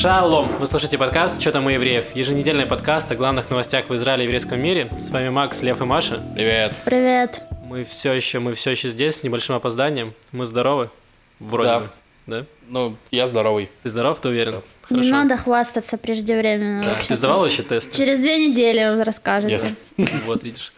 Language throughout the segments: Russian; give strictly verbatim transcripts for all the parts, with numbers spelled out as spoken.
Шалом! Вы слушаете подкаст «Чё там у евреев?» Еженедельный подкаст о главных новостях в Израиле и еврейском мире. С вами Макс, Лев и Маша. Привет! Привет! Мы все еще, мы все еще здесь с небольшим опозданием. Мы здоровы? Вроде да. бы. Да? Ну, я здоровый. Ты здоров? Ты уверен? Да. Хорошо. Не надо хвастаться преждевременно. Да. Ты сдавал вообще тест? Через две недели расскажете. Yes. Вот, видишь.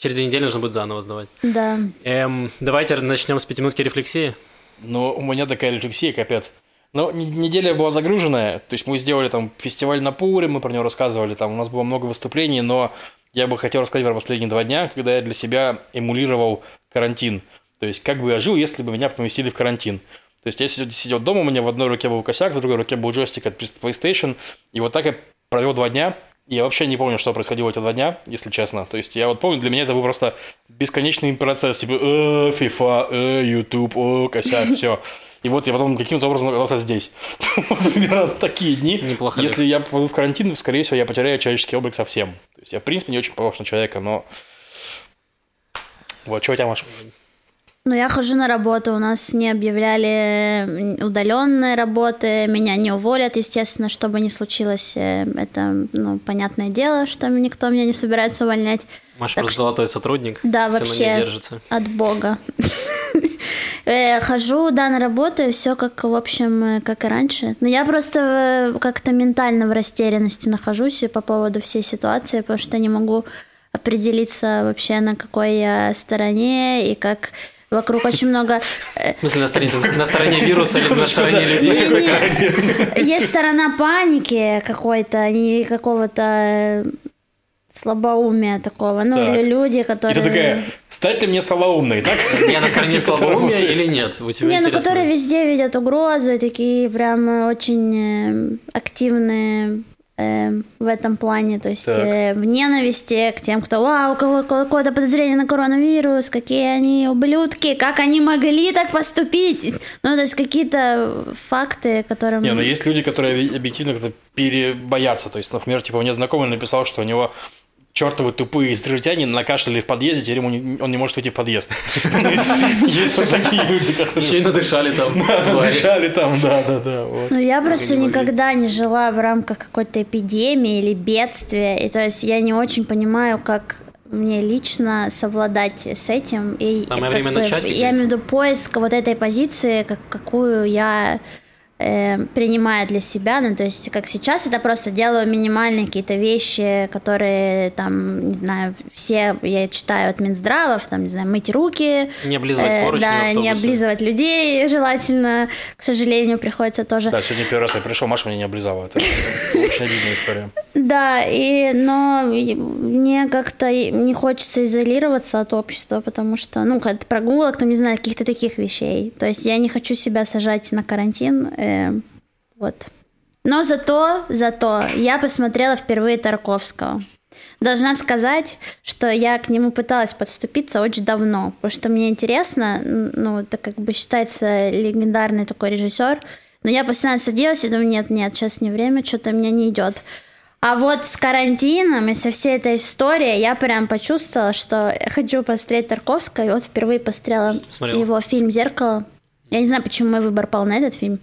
Через две недели нужно будет заново сдавать. Да. Эм, давайте начнем с пятиминутки рефлексии. Ну, у меня такая рефлексия, капец. Ну, неделя была загруженная. То есть мы сделали там фестиваль на Пуре, мы про него рассказывали, там у нас было много выступлений, но я бы хотел рассказать про последние два дня, когда я для себя эмулировал карантин. То есть как бы я жил, если бы меня поместили в карантин. То есть я сидел дома, у меня в одной руке был косяк, в другой руке был джойстик от PlayStation, и вот так я провел два дня, и я вообще не помню, что происходило эти два дня, если честно. То есть я вот помню, для меня это был просто бесконечный процесс, типа э, FIFA, э, YouTube, э, косяк, все. И вот я потом каким-то образом оказался здесь. Примерно такие дни. Неплохо. Если я попаду в карантин, скорее всего, я потеряю человеческий облик совсем. То есть я, в принципе, не очень похож на человека, но... Вот, чего у тебя, Маша? Ну, я хожу на работу, у нас не объявляли удаленные работы, меня не уволят, естественно, что бы ни случилось, это, ну, понятное дело, что никто меня не собирается увольнять. Маша так просто что... золотой сотрудник, да, все вообще на ней держится. От бога. Хожу, да, на работу, и все как, в общем, как и раньше. Но я просто как-то ментально в растерянности нахожусь по поводу всей ситуации, потому что не могу определиться вообще, на какой я стороне и как... Вокруг очень много... В смысле, на стороне, на стороне вируса или на стороне людей? Нет, есть сторона паники какой-то, не какого-то слабоумия такого. Ну, так. Люди, которые... И ты такая, стать ли мне слабоумной, так? Я на стороне слабоумия или нет? У тебя не, ну, которые везде видят угрозу и такие прям очень активные... в этом плане, то есть так. В ненависти к тем, кто, вау, у кого какое-то подозрение на коронавирус, какие они ублюдки, как они могли так поступить, ну, то есть какие-то факты, которые... Не, но есть люди, которые объективно как-то перебоятся, то есть, например, типа, мне знакомый написал, что у него чертовы тупые израильтяне накашляли в подъезде, теперь ему, он не может выйти в подъезд. Есть вот такие люди, которые... Еще и надышали там. Надышали там, да-да-да. Ну, я просто никогда не жила в рамках какой-то эпидемии или бедствия, и то есть я не очень понимаю, как мне лично совладать с этим. Самое время начать. Я имею в виду поиск вот этой позиции, какую я... принимая для себя, ну, то есть, как сейчас, это просто делаю минимальные какие-то вещи, которые, там, не знаю, все, я читаю от Минздравов, там, не знаю, мыть руки. Не облизывать э, поручни, да, не облизывать людей, желательно, к сожалению, приходится тоже. Да, сегодня первый раз я пришел, Маша меня не облизала, это очень обидная история. Да, и, но мне как-то не хочется изолироваться от общества, потому что, ну, от прогулок, там, не знаю, каких-то таких вещей, то есть, я не хочу себя сажать на карантин. Вот. Но зато, зато я посмотрела впервые Тарковского. Должна сказать, что я к нему пыталась подступиться очень давно, потому что мне интересно, ну, это как бы считается легендарный такой режиссер, но я постоянно садилась и думаю, нет, нет, сейчас не время, что-то мне не идет. А вот с карантином и со всей этой историей я прям почувствовала, что хочу посмотреть Тарковского, и вот впервые посмотрела Смотрела. его фильм «Зеркало». Я не знаю, почему мой выбор пал на этот фильм.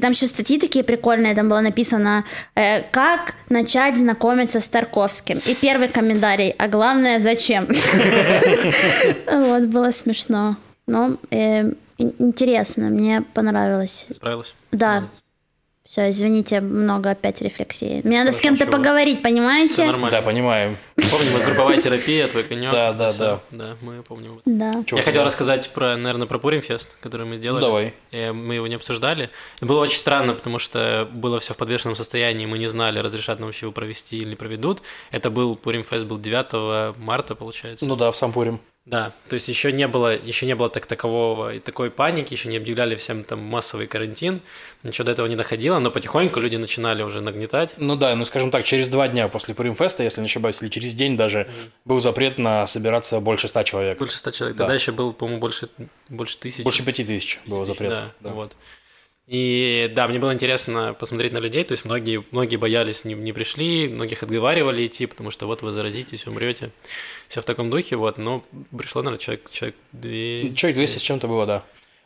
Там еще статьи такие прикольные, там было написано э, «Как начать знакомиться с Тарковским?» И первый комментарий «А главное, зачем?» Вот, было смешно. Но интересно, мне понравилось. Понравилось? Да. Все, извините, много опять рефлексии. Мне надо с кем-то поговорить, понимаете? Все нормально. Да, понимаем. Помним, групповая терапия, твой конек. Да, да, да. Да, мы помним. Да. Я хотел рассказать про, наверное, про Пуримфест, который мы делали. Давай. Мы его не обсуждали. Было очень странно, потому что было все в подвешенном состоянии, мы не знали, разрешат нам вообще его провести или не проведут. Это был Пуримфест, был девятого марта, получается. Ну да, в сам Пурим. Да, то есть еще не было, еще не было так такового и такой паники, еще не объявляли всем там массовый карантин, ничего до этого не доходило, но потихоньку люди начинали уже нагнетать. Ну да, ну скажем так, через два дня после Пуримфеста, если не ошибаюсь, или через день даже, mm-hmm. был запрет на собираться больше ста человек. Больше ста человек, да. Тогда еще было, по-моему, больше, больше тысячи. Больше пяти тысяч было запрет. Да, да. Вот. И да, мне было интересно посмотреть на людей, то есть многие, многие боялись, не, не пришли, многих отговаривали идти, потому что вот вы заразитесь, умрете, все в таком духе, вот, но пришло, наверное, человек, человек двести. Человек двести с чем-то было, да.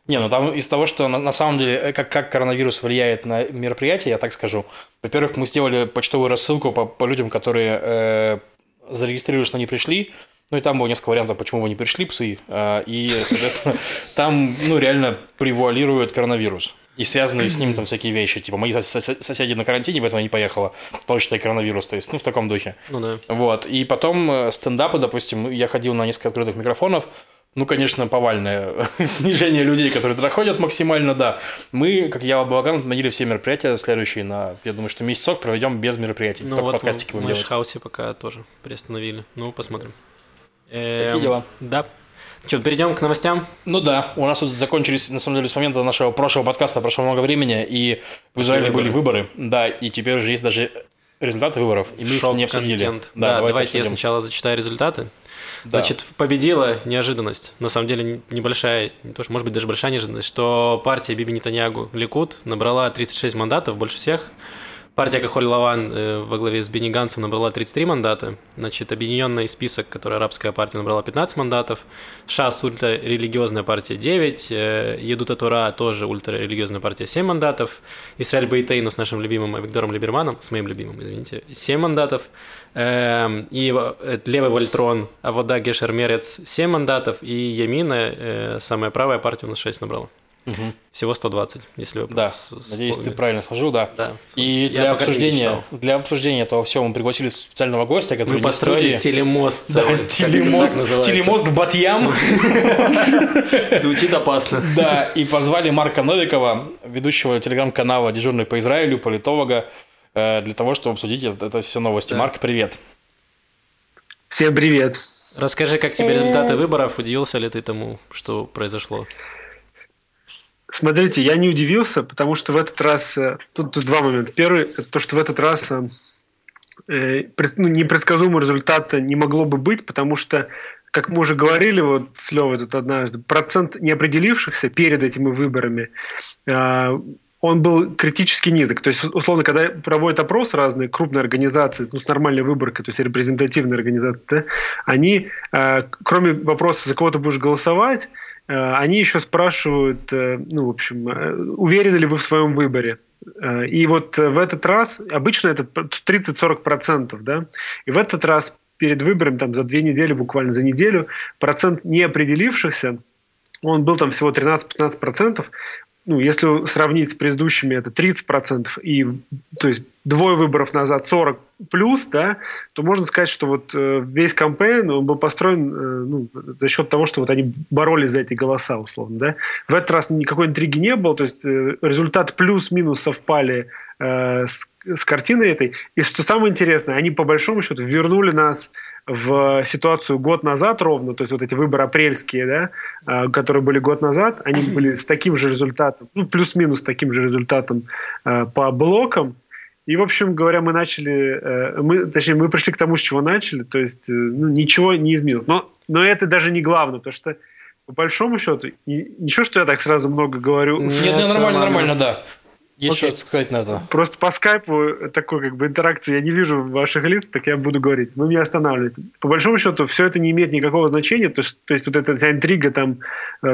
Не, ну там из того, что на, на самом деле, как, как коронавирус влияет на мероприятие, я так скажу. Во-первых, мы сделали почтовую рассылку по, по людям, которые э, зарегистрировались, но не пришли. Ну и там было несколько вариантов, почему вы не пришли, псы. Э, и, соответственно, там ну, реально превалирует коронавирус. И связанные с ним там всякие вещи. Типа, мои сос- соседи на карантине, поэтому я не поехала. Потому что это коронавирус, то есть, ну, в таком духе. Ну да. Вот. И потом стендапы, допустим, я ходил на несколько открытых микрофонов. Ну, конечно, повальное снижение людей, которые туда ходят максимально, да. Мы, как Ялла Балаган, отменили все мероприятия следующие на, я думаю, что месяцок проведем без мероприятий. Ну вот подкастики мы в Мэшхаусе пока тоже приостановили. Ну, посмотрим. Какие дела? Да. Что, перейдем к новостям? Ну да, у нас тут закончились, на самом деле, с момента нашего прошлого подкаста прошло много времени, и в Израиле были выборы, да, и теперь уже есть даже результаты выборов, и мы их не обсудили. Шок-контент. Да, да, давайте, давайте я сначала зачитаю результаты. Да. Значит, победила неожиданность, на самом деле небольшая, не то, может быть, даже большая неожиданность, что партия Биби Нитаниягу Ликуд набрала тридцать шесть мандатов, больше всех. Партия Кахоль-Лаван э, во главе с Бени Ганцем набрала тридцать три мандата. Значит, Объединенный список, который арабская партия, набрала пятнадцать мандатов. ШАС, ультрарелигиозная партия, девять. Э, Едута Тура, тоже ультрарелигиозная партия, семь мандатов. Исраэль Бейтейну с нашим любимым Авдором Либерманом, с моим любимым, извините, семь мандатов. Э, и э, левый Вольтрон, Авода Гешер Мерец, семь мандатов. И Ямина, э, самая правая партия, у нас шесть набрала. Угу. Всего сто двадцать, если вы... Да, с, надеюсь, с... ты правильно сложил, да. да. И для обсуждения, для обсуждения этого всего мы пригласили специального гостя, который... Мы построили телемост. Да, телемост, телемост в Батьям. Звучит опасно. Да, и позвали Марка Новикова, ведущего телеграм-канала «Дежурный по Израилю», политолога, для того, чтобы обсудить это все новости. Да. Марк, привет. Всем привет. Расскажи, как тебе результаты выборов, удивился ли ты тому, что произошло? Смотрите, я не удивился, потому что в этот раз... Тут, тут два момента. Первый, это то, что в этот раз э, ну, непредсказуемого результата не могло бы быть, потому что, как мы уже говорили, вот с Левой тут однажды, процент неопределившихся перед этими выборами, э, он был критически низок. То есть, условно, когда проводят опрос разные крупные организации, ну, с нормальной выборкой, то есть репрезентативные организации, да, они, э, кроме вопроса, за кого ты будешь голосовать, они еще спрашивают, ну, в общем, уверены ли вы в своем выборе. И вот в этот раз, обычно это тридцать-сорок процентов, да, и в этот раз перед выбором, там, за две недели, буквально за неделю, процент неопределившихся, он был там всего тринадцать-пятнадцать процентов, ну, если сравнить с предыдущими, это тридцать процентов, и, то есть, двое выборов назад сорок плюс, да, то можно сказать, что вот э, весь кампейн, он был построен э, ну, за счет того, что вот они боролись за эти голоса, условно, да. В этот раз никакой интриги не было, то есть э, результат плюс-минус совпали э, с, с картиной этой. И что самое интересное, они по большому счету вернули нас в ситуацию год назад ровно, то есть вот эти выборы апрельские, да, э, которые были год назад, они были с таким же результатом, ну, плюс-минус с таким же результатом э, по блокам. И, в общем говоря, мы начали, мы, точнее, мы пришли к тому, с чего начали, то есть ну, ничего не изменилось. Но, но это даже не главное, потому что, по большому счету, и, ничего, что я так сразу много говорю. Нет, нет, нормально, нормально, нормально, да. Есть что сказать на это. Просто по скайпу такой как бы интеракции я не вижу ваших лиц, так я буду говорить. Вы меня останавливаете. По большому счету, все это не имеет никакого значения. То есть, то есть вот эта вся интрига, там,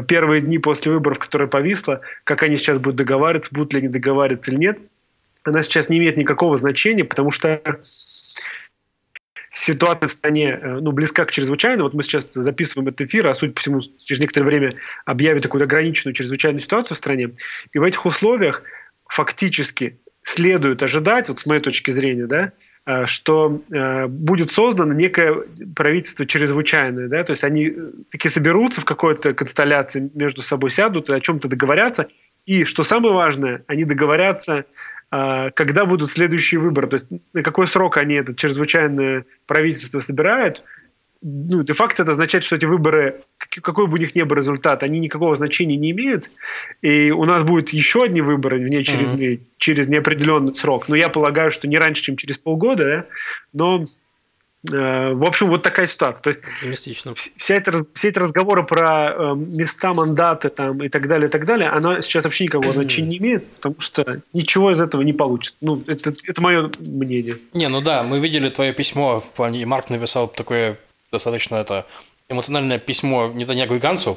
первые дни после выборов, которая повисла, как они сейчас будут договариваться, будут ли они договариваться или нет, она сейчас не имеет никакого значения, потому что ситуация в стране ну, близка к чрезвычайной. Вот мы сейчас записываем этот эфир, а, судя по всему, через некоторое время объявят какую-то ограниченную чрезвычайную ситуацию в стране. И в этих условиях фактически следует ожидать, вот с моей точки зрения, да, что э, будет создано некое правительство чрезвычайное. Да? То есть они таки соберутся в какой-то констелляции, между собой сядут и о чем-то договорятся. И, что самое важное, они договорятся, когда будут следующие выборы, то есть на какой срок они это чрезвычайное правительство собирают. Ну, де-факто это означает, что эти выборы, какой бы у них ни был результат, они никакого значения не имеют, и у нас будут еще одни выборы внеочередные, mm-hmm. через неопределенный срок, но я полагаю, что не раньше, чем через полгода, да? Но... В общем, вот такая ситуация. То есть вся эта, все эти разговоры про э, места, мандаты там, и так далее, и так далее, она сейчас вообще никакого значения не имеет, потому что ничего из этого не получится. Ну, это, это мое мнение. Не, ну да, мы видели твое письмо в плане. Марк написал такое достаточно это, эмоциональное письмо Нитаниягу и Ганцу.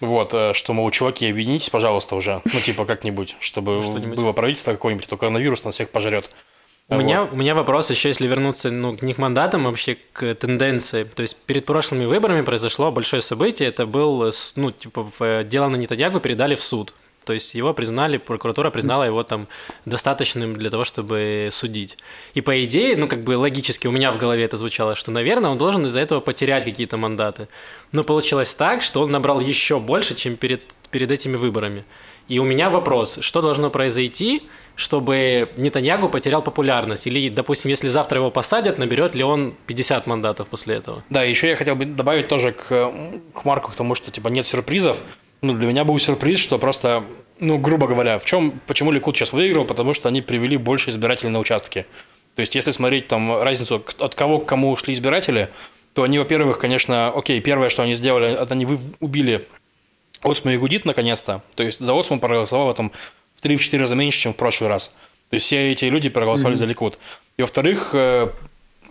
Вот, что, мол, чуваки, объединитесь, пожалуйста, уже. Ну, типа, как-нибудь, чтобы что-нибудь было правительство какое-нибудь, то коронавирус нас всех пожрет. У, вот. меня, у меня вопрос еще, если вернуться ну, не к мандатам, а вообще к тенденции. То есть перед прошлыми выборами произошло большое событие. Это был, ну, типа, дело на Нитаниягу передали в суд. То есть его признали, прокуратура признала его там достаточным для того, чтобы судить. И по идее, ну как бы логически у меня в голове это звучало, что, наверное, он должен из-за этого потерять какие-то мандаты. Но получилось так, что он набрал еще больше, чем перед, перед этими выборами. И у меня вопрос, что должно произойти, чтобы Нитаниягу потерял популярность? Или, допустим, если завтра его посадят, наберет ли он пятьдесят мандатов после этого? Да, еще я хотел бы добавить тоже к, к Марку, потому что типа нет сюрпризов. Ну, для меня был сюрприз, что просто, ну, грубо говоря, в чем, почему Ликуд сейчас выиграл, потому что они привели больше избирателей на участки. То есть, если смотреть там разницу, от кого к кому ушли избиратели, то они, во-первых, конечно, окей, первое, что они сделали, это они убили Отцма Йехудит наконец-то. То есть, за Отцму проголосовало там в три-четыре раза меньше, чем в прошлый раз. То есть, все эти люди проголосовали mm-hmm. за Ликуд. И, во-вторых,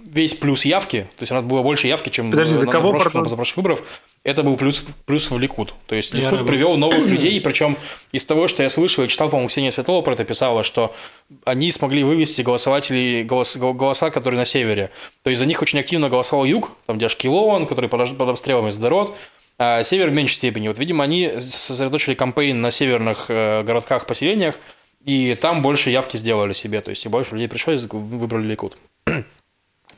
весь плюс явки, то есть, у нас было больше явки, чем Подожди, за на, кого на прошлых, на позапрошлых выборах. Это был плюс, плюс в Ликуд. То есть Ликуд я привел новых людей, причем из того, что я слышал, я читал, по-моему, Ксения Светлова про это писала, что они смогли вывести голосователей, голос, голоса, которые на севере. То есть за них очень активно голосовал юг, там где Ашкелон, который под, под обстрелами сдорот, а север в меньшей степени. Вот, видимо, они сосредоточили кампейн на северных э, городках, поселениях, и там больше явки сделали себе. То есть и больше людей пришло и выбрали Ликуд.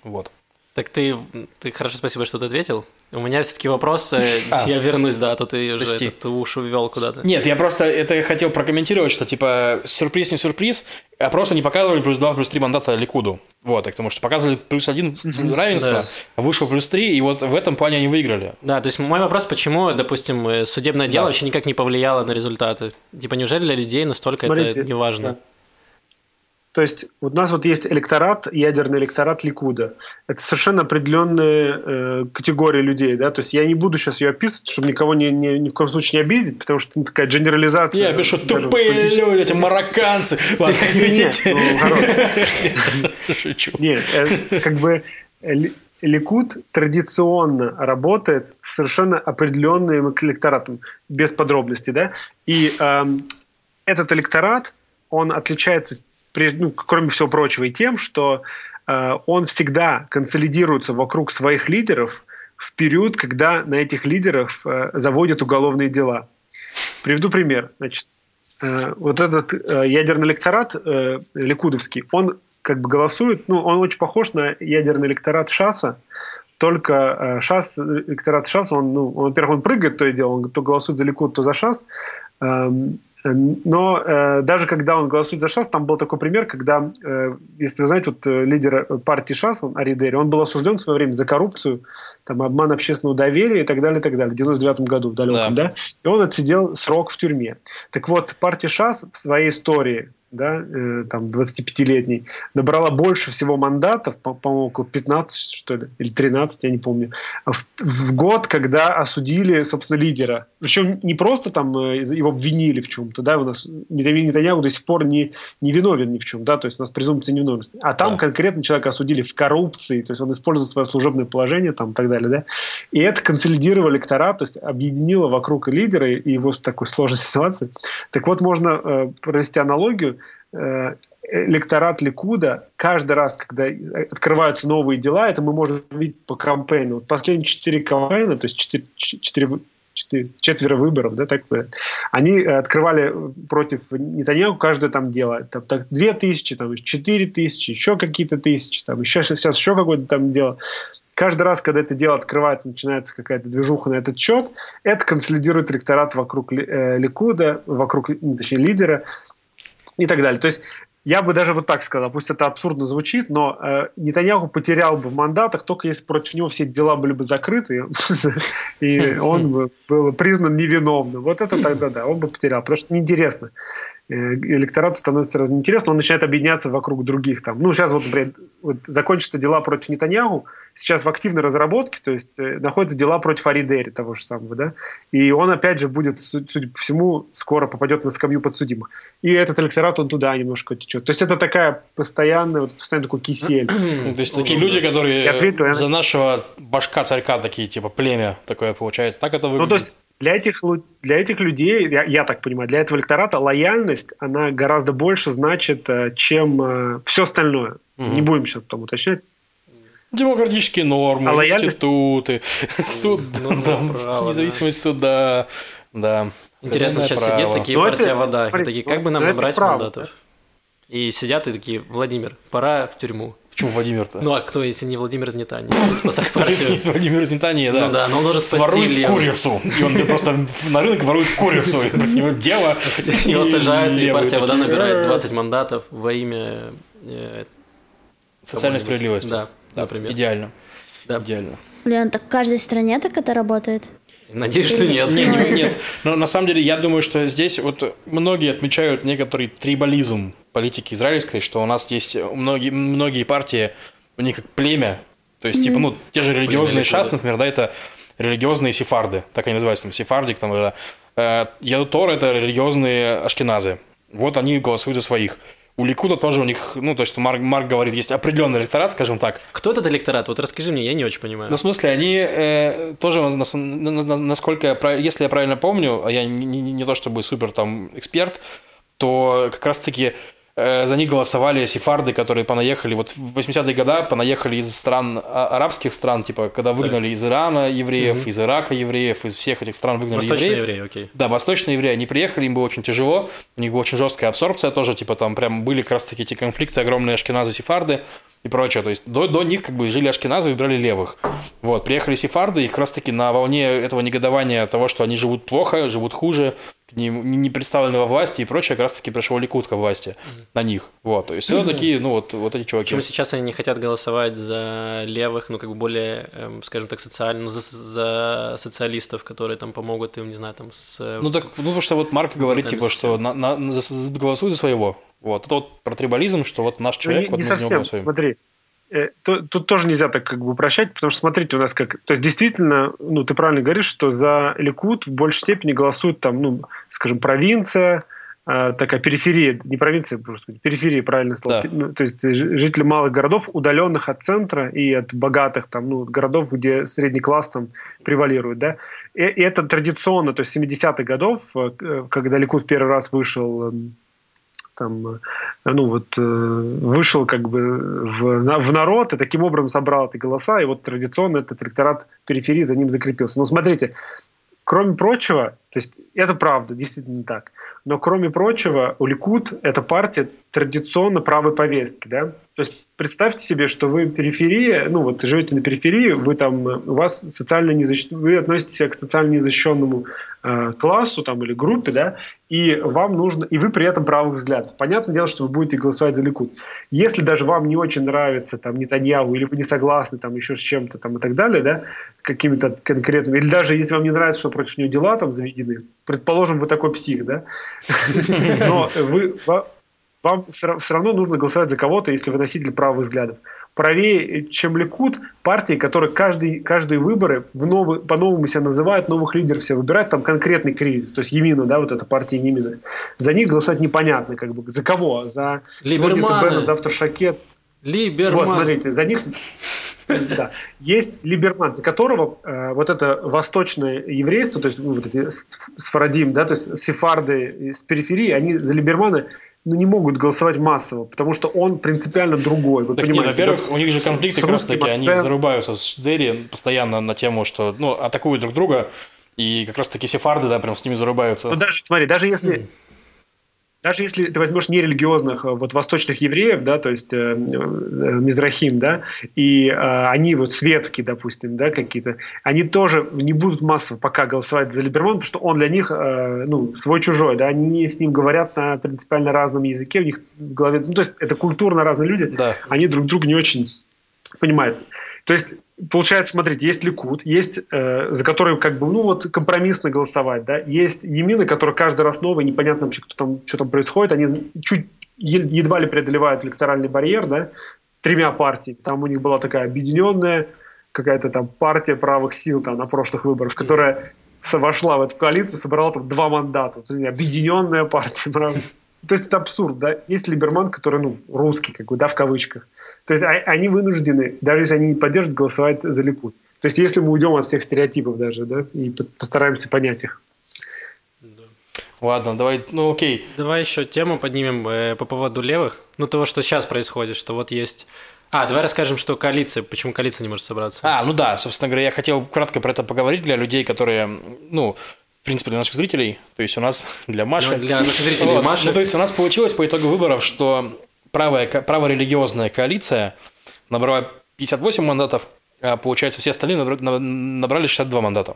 Вот. Так ты, ты хорошо, спасибо, что ты ответил. У меня все-таки вопрос, а, я вернусь, да, а то ты уже этот уши ввел куда-то. Нет, я просто это хотел прокомментировать, что типа сюрприз не сюрприз, а просто не показывали плюс два, плюс три мандата Ликуду. Вот, потому что показывали плюс один равенство, да. Вышло плюс три, и вот в этом плане они выиграли. Да, то есть мой вопрос, почему, допустим, судебное дело да. вообще никак не повлияло на результаты? Типа неужели для людей настолько Смотрите, это не важно? Да. То есть у нас вот есть электорат, ядерный электорат Ликуда. Это совершенно определенная э, категория людей. Да? То есть я не буду сейчас ее описывать, чтобы никого не, не, ни в коем случае не обидеть, потому что ну, такая генерализация. Я пишу тупые люди, эти марокканцы. Ладно, извините. Шучу. Нет, как бы Ликуд традиционно работает с совершенно определенным электоратом, без подробностей. Да? И этот электорат, он отличается... Ну, кроме всего прочего, и тем, что э, он всегда консолидируется вокруг своих лидеров в период, когда на этих лидеров э, заводят уголовные дела. Приведу пример. Значит, э, вот этот э, ядерный электорат э, ликудовский, он как бы голосует, ну, он очень похож на ядерный электорат ШАСа, только э, ШАС, электорат ШАС, он, ну, он, во-первых, он прыгает, то и дело, он то голосует за Ликуд, то за ШАС. Э, Но э, даже когда он голосует за ШАС, там был такой пример, когда, э, если вы знаете, вот, э, лидер партии ШАС, он, Арье Дери, он был осужден в свое время за коррупцию, там, обман общественного доверия и так далее, и так далее, в девяносто девятом году в далеком, да. да, и он отсидел срок в тюрьме. Так вот, партия ШАС в своей истории, да, э, там, двадцатипятилетней, набрала больше всего мандатов, по- по-моему, около пятнадцать, что ли, или тринадцать, я не помню, в, в год, когда осудили, собственно, лидера. Причем не просто там его обвинили в чем-то, да, у нас Нитаниягу до сих пор не, не виновен ни в чем, да, то есть у нас презумпция невиновности. А там да. конкретно человека осудили в коррупции, то есть он использовал свое служебное положение, там, и так далее, да. И это консолидировало электорат, то есть объединило вокруг лидера и его такой сложной ситуации. Так вот, можно э, провести аналогию. Электорат Ликуда каждый раз, когда открываются новые дела, это мы можем видеть по кампейну. Вот последние четыре кампейна, то есть четыре, четыре, четыре, четверо выборов, да, так, они открывали против Нитаниягу каждое там дело. Там, так, две тысячи, там, четыре тысячи, еще какие-то тысячи, там, еще, сейчас еще какое-то там дело. Каждый раз, когда это дело открывается, начинается какая-то движуха на этот счет, это консолидирует электорат вокруг Ликуда, вокруг, точнее, лидера, и так далее. То есть я бы даже вот так сказал, пусть это абсурдно звучит, но э, Нитаниягу потерял бы в мандатах, только если против него все дела были бы закрыты, и он бы был признан невиновным. Вот это тогда да, он бы потерял, потому что неинтересно. Электорат становится сразу неинтересно, он начинает объединяться вокруг других. Там. Ну, сейчас вот, например, вот закончатся дела против Нитаниягу, сейчас в активной разработке, то есть э, находятся дела против Арье Дери, того же самого, да, и он опять же будет, судя по всему, скоро попадет на скамью подсудимых. И этот электорат, он туда немножко течет. То есть это такая постоянная, вот постоянно такой кисель. То есть такие люди, которые за нашего башка-царька такие, типа племя такое получается, так это выглядит? Для этих, для этих людей, я, я так понимаю, для этого электората лояльность, она гораздо больше значит, чем все остальное. Угу. Не будем сейчас потом уточнять. Демократические нормы, а институты, суд, независимость суда. Да. Интересно, сейчас право. Сидят такие, но партия это, вода, смотри, и такие, как бы нам набрать мандатов? Да? И сидят и такие, Владимир, пора в тюрьму. Почему Владимир-то? Ну а кто, если не Владимир из Нетании? Спасать партию. Владимир из Нетании, да. Ну да, но он должен спасти Лева. Сворует курицу. И он просто на рынок ворует курицу. И против него дело. Его сажают, и партия вода набирает двадцать мандатов во имя... Социальной справедливости. Да, например. Идеально. Идеально. Блин, так в каждой стране так это работает? Надеюсь, что нет. Нет, нет, нет. Но на самом деле, я думаю, что здесь вот многие отмечают некоторый трибализм политики израильской, что у нас есть многие, многие партии, у них как племя, то есть, mm-hmm. типа, ну, те же религиозные ШАС, например, да, это религиозные сефарды, так они называются, там, сефардик, там, да. Э, Ядутор – это религиозные ашкеназы. Вот они голосуют за своих. У Ликуда тоже у них, ну, то, что Марк, Марк говорит, есть определенный электорат, скажем так. Кто этот электорат? Вот расскажи мне, я не очень понимаю. Ну, в смысле, они э, тоже, насколько, я, если я правильно помню, а я не, не, не то чтобы супер там эксперт, то как раз-таки э, за них голосовали сефарды, которые понаехали, вот в восьмидесятые годы понаехали из стран, арабских стран, типа, когда выгнали так. из Ирана евреев, mm-hmm. из Ирака евреев, из всех этих стран выгнали восточные евреев. Восточные евреи, окей. Да, восточные евреи, они приехали, им было очень тяжело, у них была очень жесткая абсорбция тоже, типа, там прям были как раз-таки эти конфликты, огромные ашкеназы, сефарды и прочее, то есть до, до них как бы жили ашкеназы, выбирали левых. Вот, приехали сефарды, и как раз-таки на волне этого негодования того, что они живут плохо, живут хуже, не, не представлены во власти и прочее, как раз-таки пришел Ликуд ко власти mm-hmm. на них. Вот, то есть все mm-hmm. такие, ну вот, вот эти чуваки. Почему сейчас они не хотят голосовать за левых, ну как бы более, эм, скажем так, социально, за, за социалистов, которые там помогут им, не знаю, там с... Ну так, ну потому что вот Марк говорит, типа, что на, на, на, за, голосуй за своего. Вот, это вот про трибализм, что вот наш человек... Ну, не, не вот, совсем, смотри. Тут тоже нельзя так как бы упрощать, потому что, смотрите, у нас как... То есть, действительно, ну, ты правильно говоришь, что за Ликуд в большей степени голосуют там, ну, скажем, провинция, э, такая периферия, не провинция, просто периферия, правильное слово, да. То есть жители малых городов, удаленных от центра и от богатых там, ну, городов, где средний класс там превалирует, да. И, и это традиционно, то есть семидесятых годов, когда Ликуд первый раз вышел... Там, ну вот, вышел как бы в, в народ и таким образом собрал эти голоса, и вот традиционно этот электорат периферии за ним закрепился. Но смотрите, кроме прочего, то есть это правда, действительно так, но кроме прочего у Ликуд эта партия традиционно правой повестки, да? То есть представьте себе, что вы периферия, ну вот живете на периферии, вы там, у вас социально незащищ... вы относитесь к социально незащищенному э, классу там, или группе, да, и вам нужно, и вы при этом правых взглядов. Понятное дело, что вы будете голосовать за Ликуд. Если даже вам не очень нравится там Нетаньяху, или вы не согласны там еще с чем-то там и так далее, да, какими-то конкретными, или даже если вам не нравится, что против него дела там заведены, предположим, вы такой псих, да, но вы... Вам все равно нужно голосовать за кого-то, если вы носитель правых взглядов. Правее, чем Ликуд, партии, которые каждый, каждые выборы в новый, по-новому себя называют, новых лидеров себя выбирают, там конкретный кризис. То есть Емина, да, вот эта партия Емина. За них голосовать непонятно, как бы. За кого? За Либерманы. Сегодня Беннет, завтра Шакет. Либерман. Вот, смотрите, за них... Да. Есть Либерман, за которого э, вот это восточное еврейство, то есть ну, вот эти сфарадим, да, то есть сефарды с периферии, они за Либермана ну, не могут голосовать массово, потому что он принципиально другой. Вы так понимаете, нет, во-первых, у них же конфликты как раз таки, они зарубаются с Дери постоянно на тему, что ну, атакуют друг друга, и как раз таки сефарды, да, прям с ними зарубаются. Ну, даже, смотри, даже если... Даже если ты возьмешь нерелигиозных вот, восточных евреев, да, то есть э, э, мизрахим, да, и э, они вот светские, допустим, да, какие-то, они тоже не будут массово пока голосовать за Либермана, потому что он для них э, ну, свой-чужой, да, они с ним говорят на принципиально разном языке, у них в голове, ну, то есть это культурно разные люди, да. Они друг друга не очень понимают. То есть, получается, смотрите, есть Ликуд, есть, э, за который как бы, ну вот, компромиссно голосовать, да, есть Емина, которая каждый раз новая, непонятно вообще, кто там, что там происходит, они чуть, едва ли преодолевают электоральный барьер, да, тремя партиями, там у них была такая объединенная какая-то там партия правых сил там на прошлых выборах, которая вошла в эту коалицию, собрала там два мандата, объединенная партия правых. То есть это абсурд, да? Есть Либерман, который, ну, русский, как бы, да, в кавычках. То есть они вынуждены, даже если они не поддержат, голосовать за Ликуд. То есть если мы уйдем от всех стереотипов даже, да, и постараемся понять их. Ладно, давай, ну окей. Давай еще тему поднимем э, по поводу левых. Ну, того, что сейчас происходит, что вот есть... А, давай расскажем, что коалиция, почему коалиция не может собраться. А, ну да, собственно говоря, я хотел кратко про это поговорить для людей, которые, ну, в принципе, для наших зрителей, то есть у нас, для Маши... Ну, для наших зрителей вот, Маши. Ну, то есть у нас получилось по итогу выборов, что правая, праворелигиозная коалиция набрала пятьдесят восемь мандатов, а получается, все остальные набрали шестьдесят два мандата.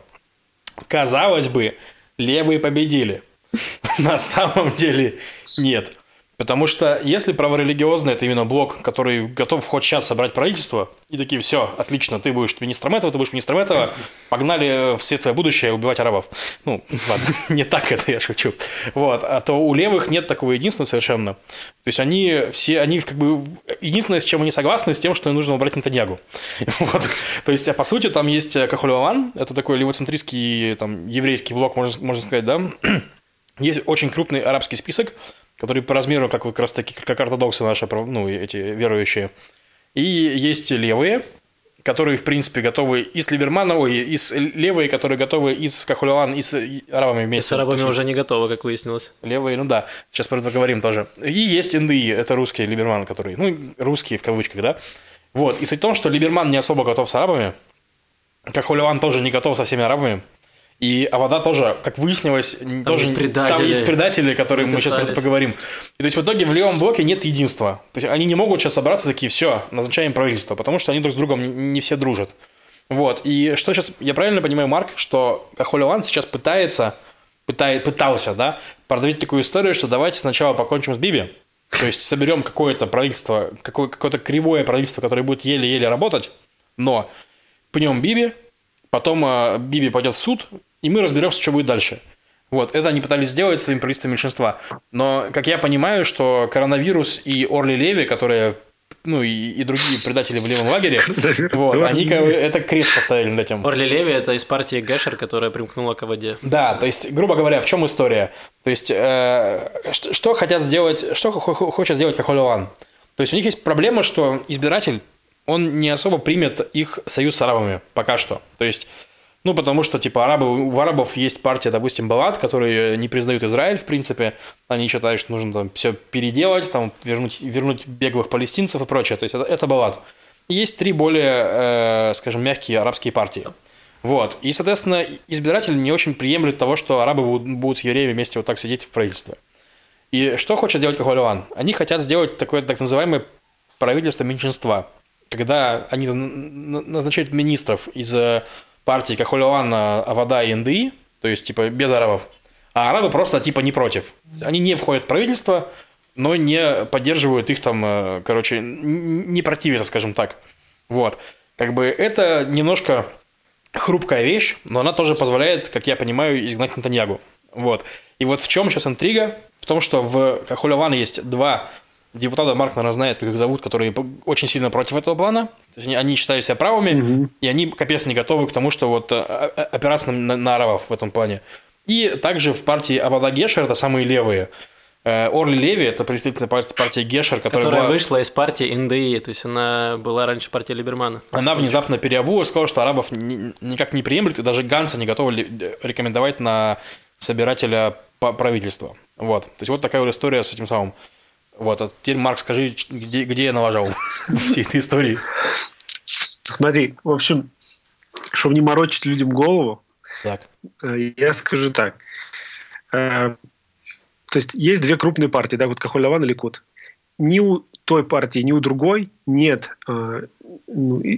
Казалось бы, левые победили. На самом деле нет. Потому что если праворелигиозный, это именно блок, который готов хоть сейчас собрать правительство, и такие, все, отлично, ты будешь министром этого, ты будешь министром этого, погнали в светлое будущее убивать арабов. Ну, ладно, не так это, я шучу. Вот. А то у левых нет такого единства совершенно. То есть они все, они как бы... Единственное, с чем они согласны, с тем, что нужно убрать Нитаниягу. Вот. То есть, а по сути, там есть Кахоль-Лаван, это такой левоцентристский, там, еврейский блок, можно, можно сказать, да? Есть очень крупный арабский список, которые по размеру, как как раз таки, как ортодоксы наши, ну, эти верующие. И есть левые, которые, в принципе, готовы и с Либерманом, ой, и с левые, которые готовы и с Кахоль-Лаван, и с арабами вместе. И с арабами уже не готовы, как выяснилось. Левые, ну да, сейчас про это поговорим тоже. И есть эн дэ и, это русские Либерманы, которые, ну, русские в кавычках, да. Вот, и суть в том, что Либерман не особо готов с арабами, Кахоль-Лаван тоже не готов со всеми арабами. И Авдор тоже, как выяснилось, там, тоже, есть, предатели. там есть предатели, которые мы сейчас про это поговорим. И то есть в итоге в левом блоке нет единства. То есть они не могут сейчас собраться такие, все, назначаем правительство, потому что они друг с другом не все дружат. Вот. И что сейчас, я правильно понимаю, Марк, что Кахоль-Лаван сейчас пытается, пытает, пытался, да, продавить такую историю, что давайте сначала покончим с Биби. То есть соберем какое-то правительство, какое- какое-то кривое правительство, которое будет еле-еле работать, но пнем Биби, потом э, Биби пойдет в суд, и мы разберемся, что будет дальше. Вот, это они пытались сделать своим правительством меньшинства. Но, как я понимаю, что коронавирус и Орли Леви, которые, ну, и, и другие предатели в левом лагере, вот, они как бы это крест поставили над этим. Орли Леви – это из партии Гэшер, которая примкнула к воде. Да, то есть, грубо говоря, в чем история? То есть, э, что, что хотят сделать, что хочет сделать Кахоль-Лаван? То есть, у них есть проблема, что избиратель, он не особо примет их союз с арабами пока что. То есть, ну, потому что, типа, арабы, у арабов есть партия, допустим, Балад, которые не признают Израиль, в принципе. Они считают, что нужно там все переделать, там, вернуть, вернуть беглых палестинцев и прочее. То есть, это, это Балад. И есть три более, э, скажем, мягкие арабские партии. Вот. И, соответственно, избиратель не очень приемлет того, что арабы будут, будут с евреями вместе вот так сидеть в правительстве. И что хочет сделать Кахоль-Лаван? Они хотят сделать такое так называемое правительство меньшинства, когда они назначают министров из... партии Кахоль-Лаван, Авада и эн дэ и, то есть, типа, без арабов. А арабы просто, типа, не против. Они не входят в правительство, но не поддерживают их там, короче, не противятся, скажем так. Вот. Как бы это немножко хрупкая вещь, но она тоже позволяет, как я понимаю, изгнать Нитаниягу. Вот. И вот в чем сейчас интрига? В том, что в Кахоль-Лаван есть два депутата, Марк, наверное, знает, как их зовут, которые очень сильно против этого плана. То есть они считают себя правыми, mm-hmm. и они, капец, не готовы к тому, что вот опираться на, на арабов в этом плане. И также в партии Авада Гешер, это самые левые. Орли Леви, это представительная партия, партия Гешер, которая, которая была... вышла из партии эн дэ и, то есть она была раньше партия Либермана. Она внезапно переобулась, сказала, что арабов ни, никак не приемлет, и даже Ганца не готова рекомендовать на собирателя правительства. Вот. То есть вот такая вот история с этим самым. Вот, а теперь, Марк, скажи, где, где я налажал всей этой истории. Смотри, в общем, чтобы не морочить людям голову, так. Я скажу так. То есть, есть две крупные партии, да, вот Кахоль-Лаван и Ликуд. Ни у той партии, ни у другой нет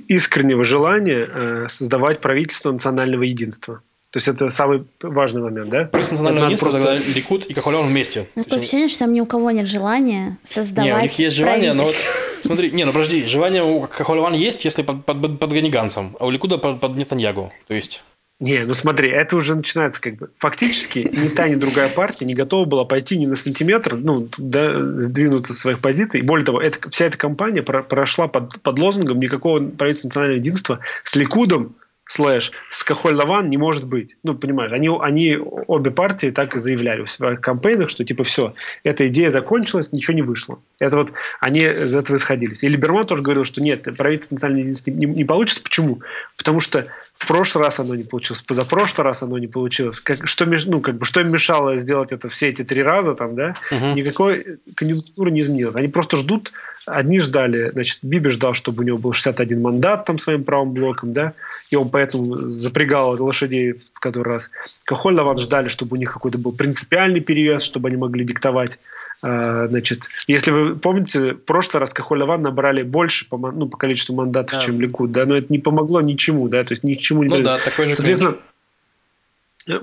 искреннего желания создавать правительство национального единства. То есть, это самый важный момент, да? Просто национальное единство, тогда Ликуд и Кахоль-Лаван вместе. Ну, такое ощущение, что там ни у кого нет желания создавать правительство. Не, у них есть желание, но вот... Смотри, не, ну подожди, желание у Кахоль-Лаван есть, если под, под, под Бени Ганцем, а у Ликуда под, под Нитаниягу, то есть... Не, ну смотри, это уже начинается как бы... Фактически, ни та, ни другая партия не готова была пойти ни на сантиметр, ну, да, сдвинуться со своих позиций. Более того, это, вся эта кампания прошла под, под лозунгом никакого правительства национального единства с Ликудом слэш с Кахоль-Лаван не может быть. Ну, понимаешь, они, они обе партии так и заявляли в своих кампейнах, что типа все, эта идея закончилась, ничего не вышло. Это вот они из этого исходились. И Либерман тоже говорил, что нет, правительство национального единства не, не получится. Почему? Потому что в прошлый раз оно не получилось, позапрошлый раз оно не получилось. Как, что, ну, как бы, что им мешало сделать это все эти три раза, там, да? Угу. Никакой конъюнктуры не изменилось. Они просто ждут, одни ждали, значит, Биби ждал, чтобы у него был шестьдесят один мандат там своим правым блоком, да, и он поэтому запрягал лошадей в который раз. Кахоль-Лаван ждали, чтобы у них какой-то был принципиальный перевес, чтобы они могли диктовать. А, значит, если вы помните, в прошлый раз Кахоль-Лаван набрали больше по, ну, по количеству мандатов, да, чем Ликуд, да, но это не помогло ничему, да, то есть ничему не ну да, такой же соответственно,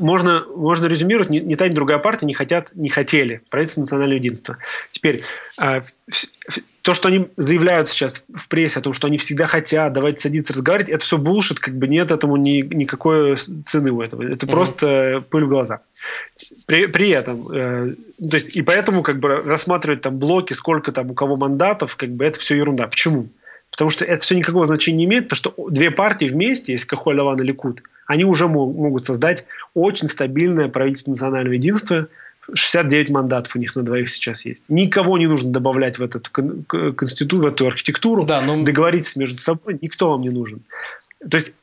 можно, можно резюмировать, ни, ни та, ни другая партия не хотят, не хотели правительство национального единства. Теперь а, то, что они заявляют сейчас в прессе о том, что они всегда хотят, давайте садиться разговаривать, это все булшит, как бы нет этому ни, никакой цены у этого. Это mm-hmm. просто пыль в глаза. При, при этом, э, то есть, и поэтому как бы рассматривать там блоки, сколько там у кого мандатов, как бы это все ерунда. Почему? Потому что это все никакого значения не имеет, потому что две партии вместе, если Кахоль-Лаван и Ликуд, они уже могут создать очень стабильное правительство национального единства. шестьдесят девять мандатов у них на двоих сейчас есть. Никого не нужно добавлять в, этот кон- конститу- в эту архитектуру. Да, но... Договориться между собой никто вам не нужен. То есть,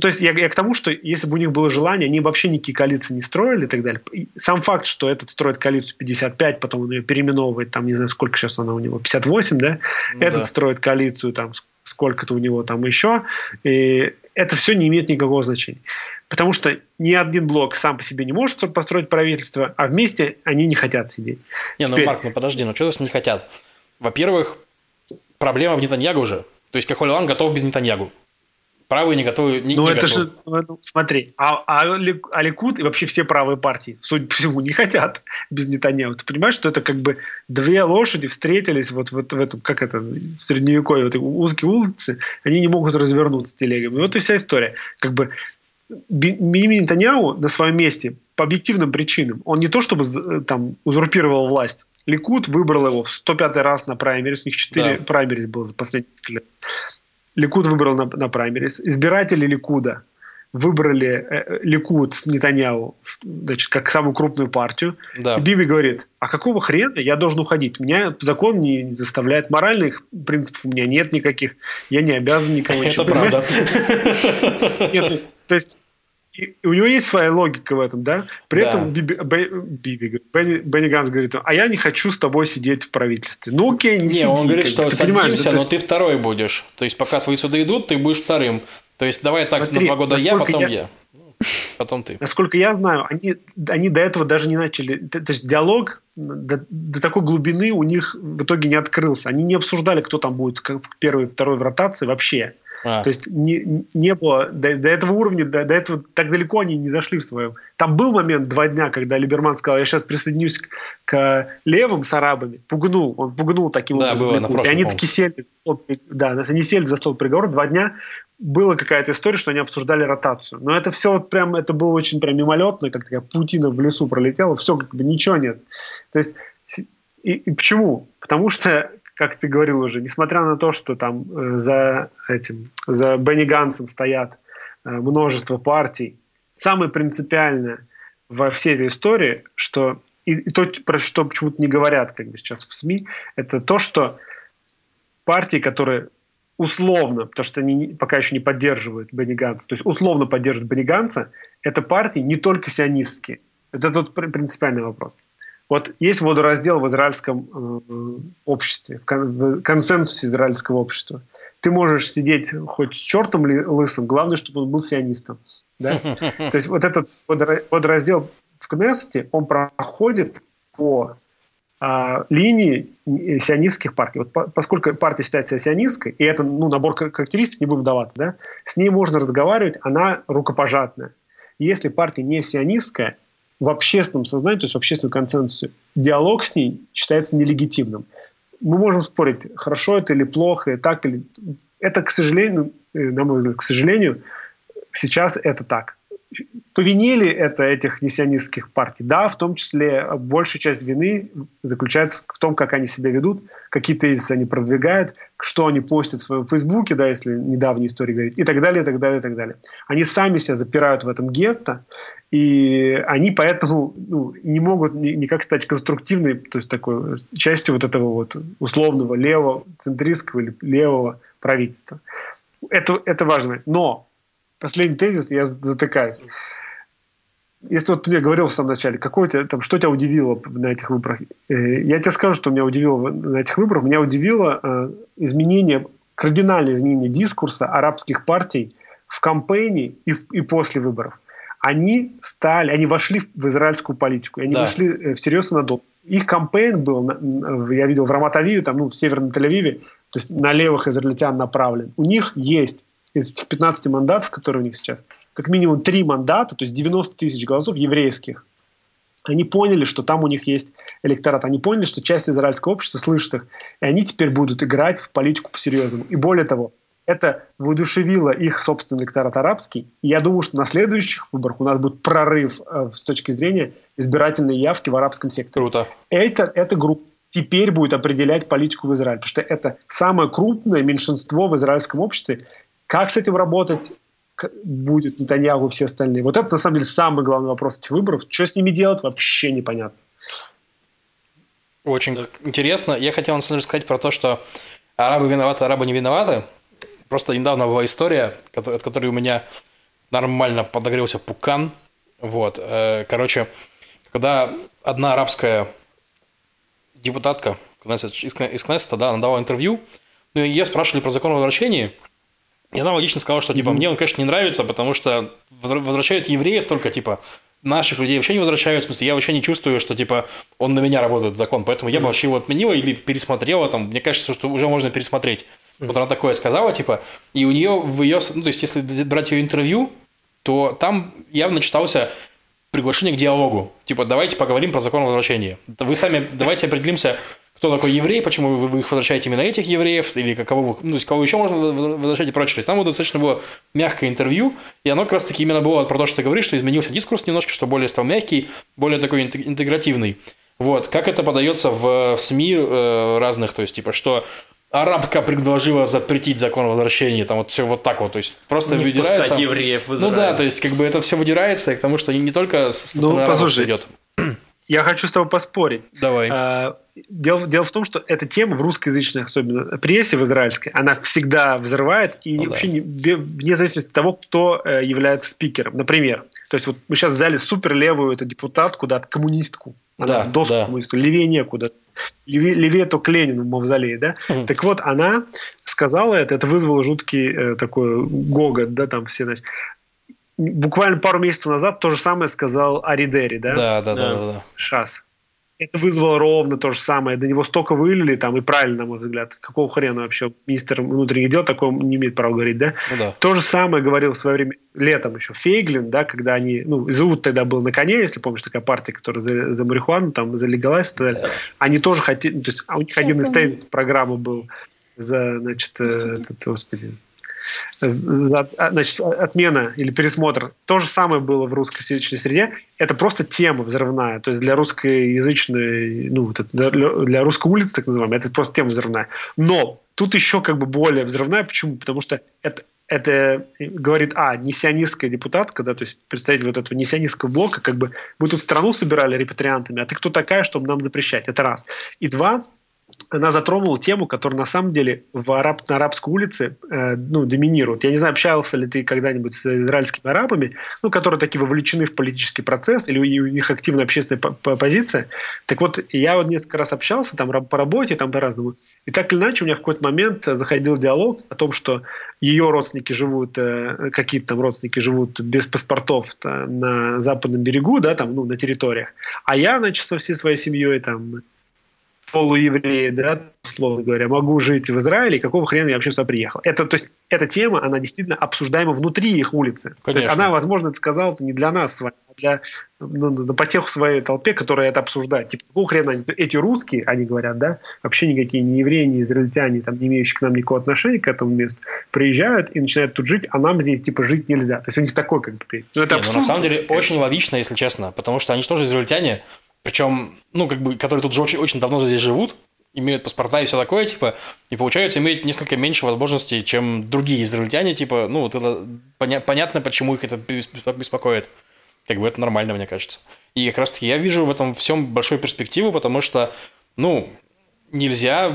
то есть я, я к тому, что если бы у них было желание, они вообще никакие коалиции не строили и так далее. Сам факт, что этот строит коалицию пятьдесят пять, потом он ее переименовывает, там не знаю, сколько сейчас она у него, пятьдесят восемь, да? Ну, этот да. строит коалицию, там сколько-то у него там еще. И это все не имеет никакого значения. Потому что ни один блок сам по себе не может построить правительство, а вместе они не хотят сидеть. Не, Теперь... ну, Марк, ну подожди, ну что здесь не хотят? Во-первых, проблема в Нитаниягу уже. То есть Кахоль-Лаван готов без Нитаниягу. Правые не готовы, не, ну, не это готовы. Же, ну, смотри, а, а, а Ликуд и вообще все правые партии, судя по всему, не хотят без Нитаниягу. Ты понимаешь, что это как бы две лошади встретились вот, вот в этом, как это, в средневековье, вот узкие улицы, они не могут развернуться телегами. Вот и вся история. Как бы Биби Нитаниягу на своем месте по объективным причинам, он не то чтобы там узурпировал власть, Ликуд выбрал его в сто пятый раз на праймерис, у них четыре да. праймерис было за последние лет. Ликуд выбрал на, на праймерис. Избиратели Ликуда выбрали э, Ликуд с Нитаниягу, значит, как самую крупную партию. Да. Биби говорит, а какого хрена я должен уходить? Меня закон не, не заставляет. Моральных принципов у меня нет никаких. Я не обязан никому. Это правда. То есть у него есть своя логика в этом, да? При этом Бени Ганц говорит, а я не хочу с тобой сидеть в правительстве. Ну окей, не сиди. Он говорит, что садимся, но ты второй будешь. То есть пока твои суды идут, ты будешь вторым. То есть давай так на два года я, потом я. Потом ты. Насколько я знаю, они, они до этого даже не начали. То, то есть диалог до, до такой глубины у них в итоге не открылся. Они не обсуждали, кто там будет первый, второй в ротации вообще. А. То есть не, не было до, до этого уровня, до, до этого так далеко они не зашли в своем. Там был момент два дня, когда Либерман сказал, я сейчас присоединюсь к, к левым с арабами. Пугнул, он пугнул таким да, образом. Было, и они таки сели, да, они сели за стол переговоров два дня. Была какая-то история, что они обсуждали ротацию. Но это все вот прям, это было очень прям мимолетно, как такая паутина в лесу пролетела, все как бы ничего нет. То есть, и, и почему? Потому что, как ты говорил уже, несмотря на то, что там э, за этим, за Бенни Ганцем стоят э, множество партий, самое принципиальное во всей этой истории, что и, и то, про что почему-то не говорят как бы сейчас в СМИ, это то, что партии, которые условно, потому что они пока еще не поддерживают Бени Ганца, то есть условно поддерживают Бени Ганца, это партии не только сионистские. Это тот принципиальный вопрос. Вот есть водораздел в израильском э, обществе, в консенсусе израильского общества. Ты можешь сидеть хоть с чертом лысым, главное, чтобы он был сионистом. Да? То есть вот этот водораздел в Кнессете, он проходит по линии сионистских партий. Вот по, поскольку партия считается сионистской, и это ну, набор характеристик, не будем вдаваться, да, с ней можно разговаривать, она рукопожатная. Если партия не сионистская, в общественном сознании, то есть в общественном консенсусе, диалог с ней считается нелегитимным. Мы можем спорить, хорошо это или плохо, так или... Это, к сожалению, на мой взгляд, к сожалению, сейчас это так. по вине ли это этих несионистских партий? Да, в том числе большая часть вины заключается в том, как они себя ведут, какие тезисы они продвигают, что они постят в своем Фейсбуке, да, если недавние истории говорить, и так далее, и так далее, и так далее. Они сами себя запирают в этом гетто, и они поэтому ну, не могут никак стать конструктивной, то есть такой частью вот этого вот условного левого, центристского или левого правительства. Это, это важно. Но последний тезис я затыкаю. Если вот я говорил в самом начале, какой тебя, там, что тебя удивило на этих выборах, я тебе скажу, что меня удивило на этих выборах. Меня удивило изменение, кардинальное изменение дискурса арабских партий в кампании и, в, и после выборов. Они стали, они вошли в израильскую политику, они да. вошли всерьез и надолго. Их кампейн был, я видел в Рамат-Авиве, там, ну, в Северном Тель-Авиве, то есть на левых израильтян направлен. У них есть из этих пятнадцати мандатов, которые у них сейчас, как минимум три мандата, то есть девяносто тысяч голосов еврейских. Они поняли, что там у них есть электорат. Они поняли, что часть израильского общества слышит их. И они теперь будут играть в политику по-серьезному. И более того, это воодушевило их собственный электорат арабский. И я думаю, что на следующих выборах у нас будет прорыв э, с точки зрения избирательной явки в арабском секторе. Круто. Это, эта группа теперь будет определять политику в Израиле, потому что это самое крупное меньшинство в израильском обществе. Как с этим работать будет Нетаньяху и все остальные? Вот это, на самом деле, самый главный вопрос этих выборов. Что с ними делать, вообще непонятно. Очень интересно. Я хотел, на самом деле, сказать про то, что арабы виноваты, арабы не виноваты. Просто недавно была история, от которой у меня нормально подогрелся пукан. Вот. Короче, когда одна арабская депутатка из Кнессета, да, она давала интервью, ну и ее спрашивали про закон о возвращении. И она логично сказала, что типа, mm-hmm. мне он, конечно, не нравится, потому что возвращают евреев только, типа, наших людей вообще не возвращают. В смысле, я вообще не чувствую, что типа он на меня работает закон. Поэтому mm-hmm. я бы вообще его отменила или пересмотрела. Там, мне кажется, что уже можно пересмотреть. Вот она такое сказала, типа, и у нее в ее, ну, то есть, если брать ее интервью, то там явно читался приглашение к диалогу. Типа, давайте поговорим про закон о возвращении. Вы сами, давайте определимся, кто такой еврей, почему вы их возвращаете именно этих евреев, или кого, вы, ну, то есть, кого еще можно возвращать и прочее. То есть, там вот достаточно было мягкое интервью, и оно как раз-таки именно было про то, что ты говоришь, что изменился дискурс немножко, что более стал мягкий, более такой интегративный. Вот, как это подается в СМИ разных, то есть, типа, что... Арабка предложила запретить закон о возвращении, там вот все вот так вот, то есть просто не выдирается. Не впускать евреев в Израиль. Ну да, то есть как бы это все выдирается, и к тому, что не только с ну, послушай, идет. Я хочу с тобой поспорить. Давай. А, дело, дело в том, что эта тема в русскоязычной, особенно прессе в израильской, она всегда взрывает, и ну, вообще да. не, вне зависимости от того, кто является спикером. Например, то есть вот мы сейчас взяли суперлевую эту депутатку, да, коммунистку. Она да, в доску да. коммунисту, левее некуда. Левее, левее то к Ленину в мавзолее, да? Mm-hmm. Так вот, она сказала это, это вызвало жуткий э, такой гогот, да, там все, значит. Буквально пару месяцев назад то же самое сказал Арье Дери, да? Да, да, да. да, да. ШАС. Это вызвало ровно то же самое. До него столько вылили, там, и правильно, на мой взгляд. Какого хрена вообще министр внутренних дел такого не имеет права говорить, да? Ну, да. То же самое говорил в свое время летом еще Фейглин, да, когда они... Ну, ЗУ тогда был на коне, если помнишь, такая партия, которая за, за марихуану, там, за легалайз и так далее. Они тоже хотели... То есть у них один из тезисов программы был за, значит, этот, господи... За, значит, отмена или пересмотр. То же самое было в русскоязычной среде. Это просто тема взрывная. То есть для русскоязычной, ну, для русской улицы, так называемой, это просто тема взрывная. Но тут еще как бы более взрывная. Почему? Потому что это, это говорит, а, несионистская депутатка, да, то есть представитель вот этого несионистского блока, как бы мы тут страну собирали репатриантами, а ты кто такая, чтобы нам запрещать? Это раз. И два, она затронула тему, которая на самом деле в араб, на арабской улице э, ну, доминирует. Я не знаю, общался ли ты когда-нибудь с израильскими арабами, ну, которые такие вовлечены в политический процесс, или у, у них активная общественная по- позиция. Так вот, я вот несколько раз общался там по работе, там по-разному. И так или иначе у меня в какой-то момент заходил диалог о том, что ее родственники живут, э, какие-то там родственники живут без паспортов там, на западном берегу, да, там, ну, на территориях. А я, значит, со всей своей семьей там... полуевреи, да, условно говоря, могу жить в Израиле, и какого хрена я вообще сюда приехал. Это, то есть, эта тема, она действительно обсуждаема внутри их улицы. Конечно. То есть она, возможно, это сказала не для нас с вами, а для, ну, по тех своей толпе, которая это обсуждает. Типа, какого хрена они, эти русские, они говорят, да, вообще никакие не евреи, не израильтяне, там, не имеющие к нам никакого отношения к этому месту, приезжают и начинают тут жить, а нам здесь, типа, жить нельзя. То есть у них такой, как бы, есть. Ну, это Нет, ну, на самом деле, конечно. Очень логично, если честно, потому что они же тоже израильтяне, причем, ну, как бы, которые тут же очень, очень давно здесь живут, имеют паспорта и все такое, типа, и, получается, имеют несколько меньше возможностей, чем другие израильтяне, типа, ну, вот это поня- понятно, почему их это беспокоит. Как бы это нормально, мне кажется. И как раз-таки я вижу в этом всем большую перспективу, потому что, ну, нельзя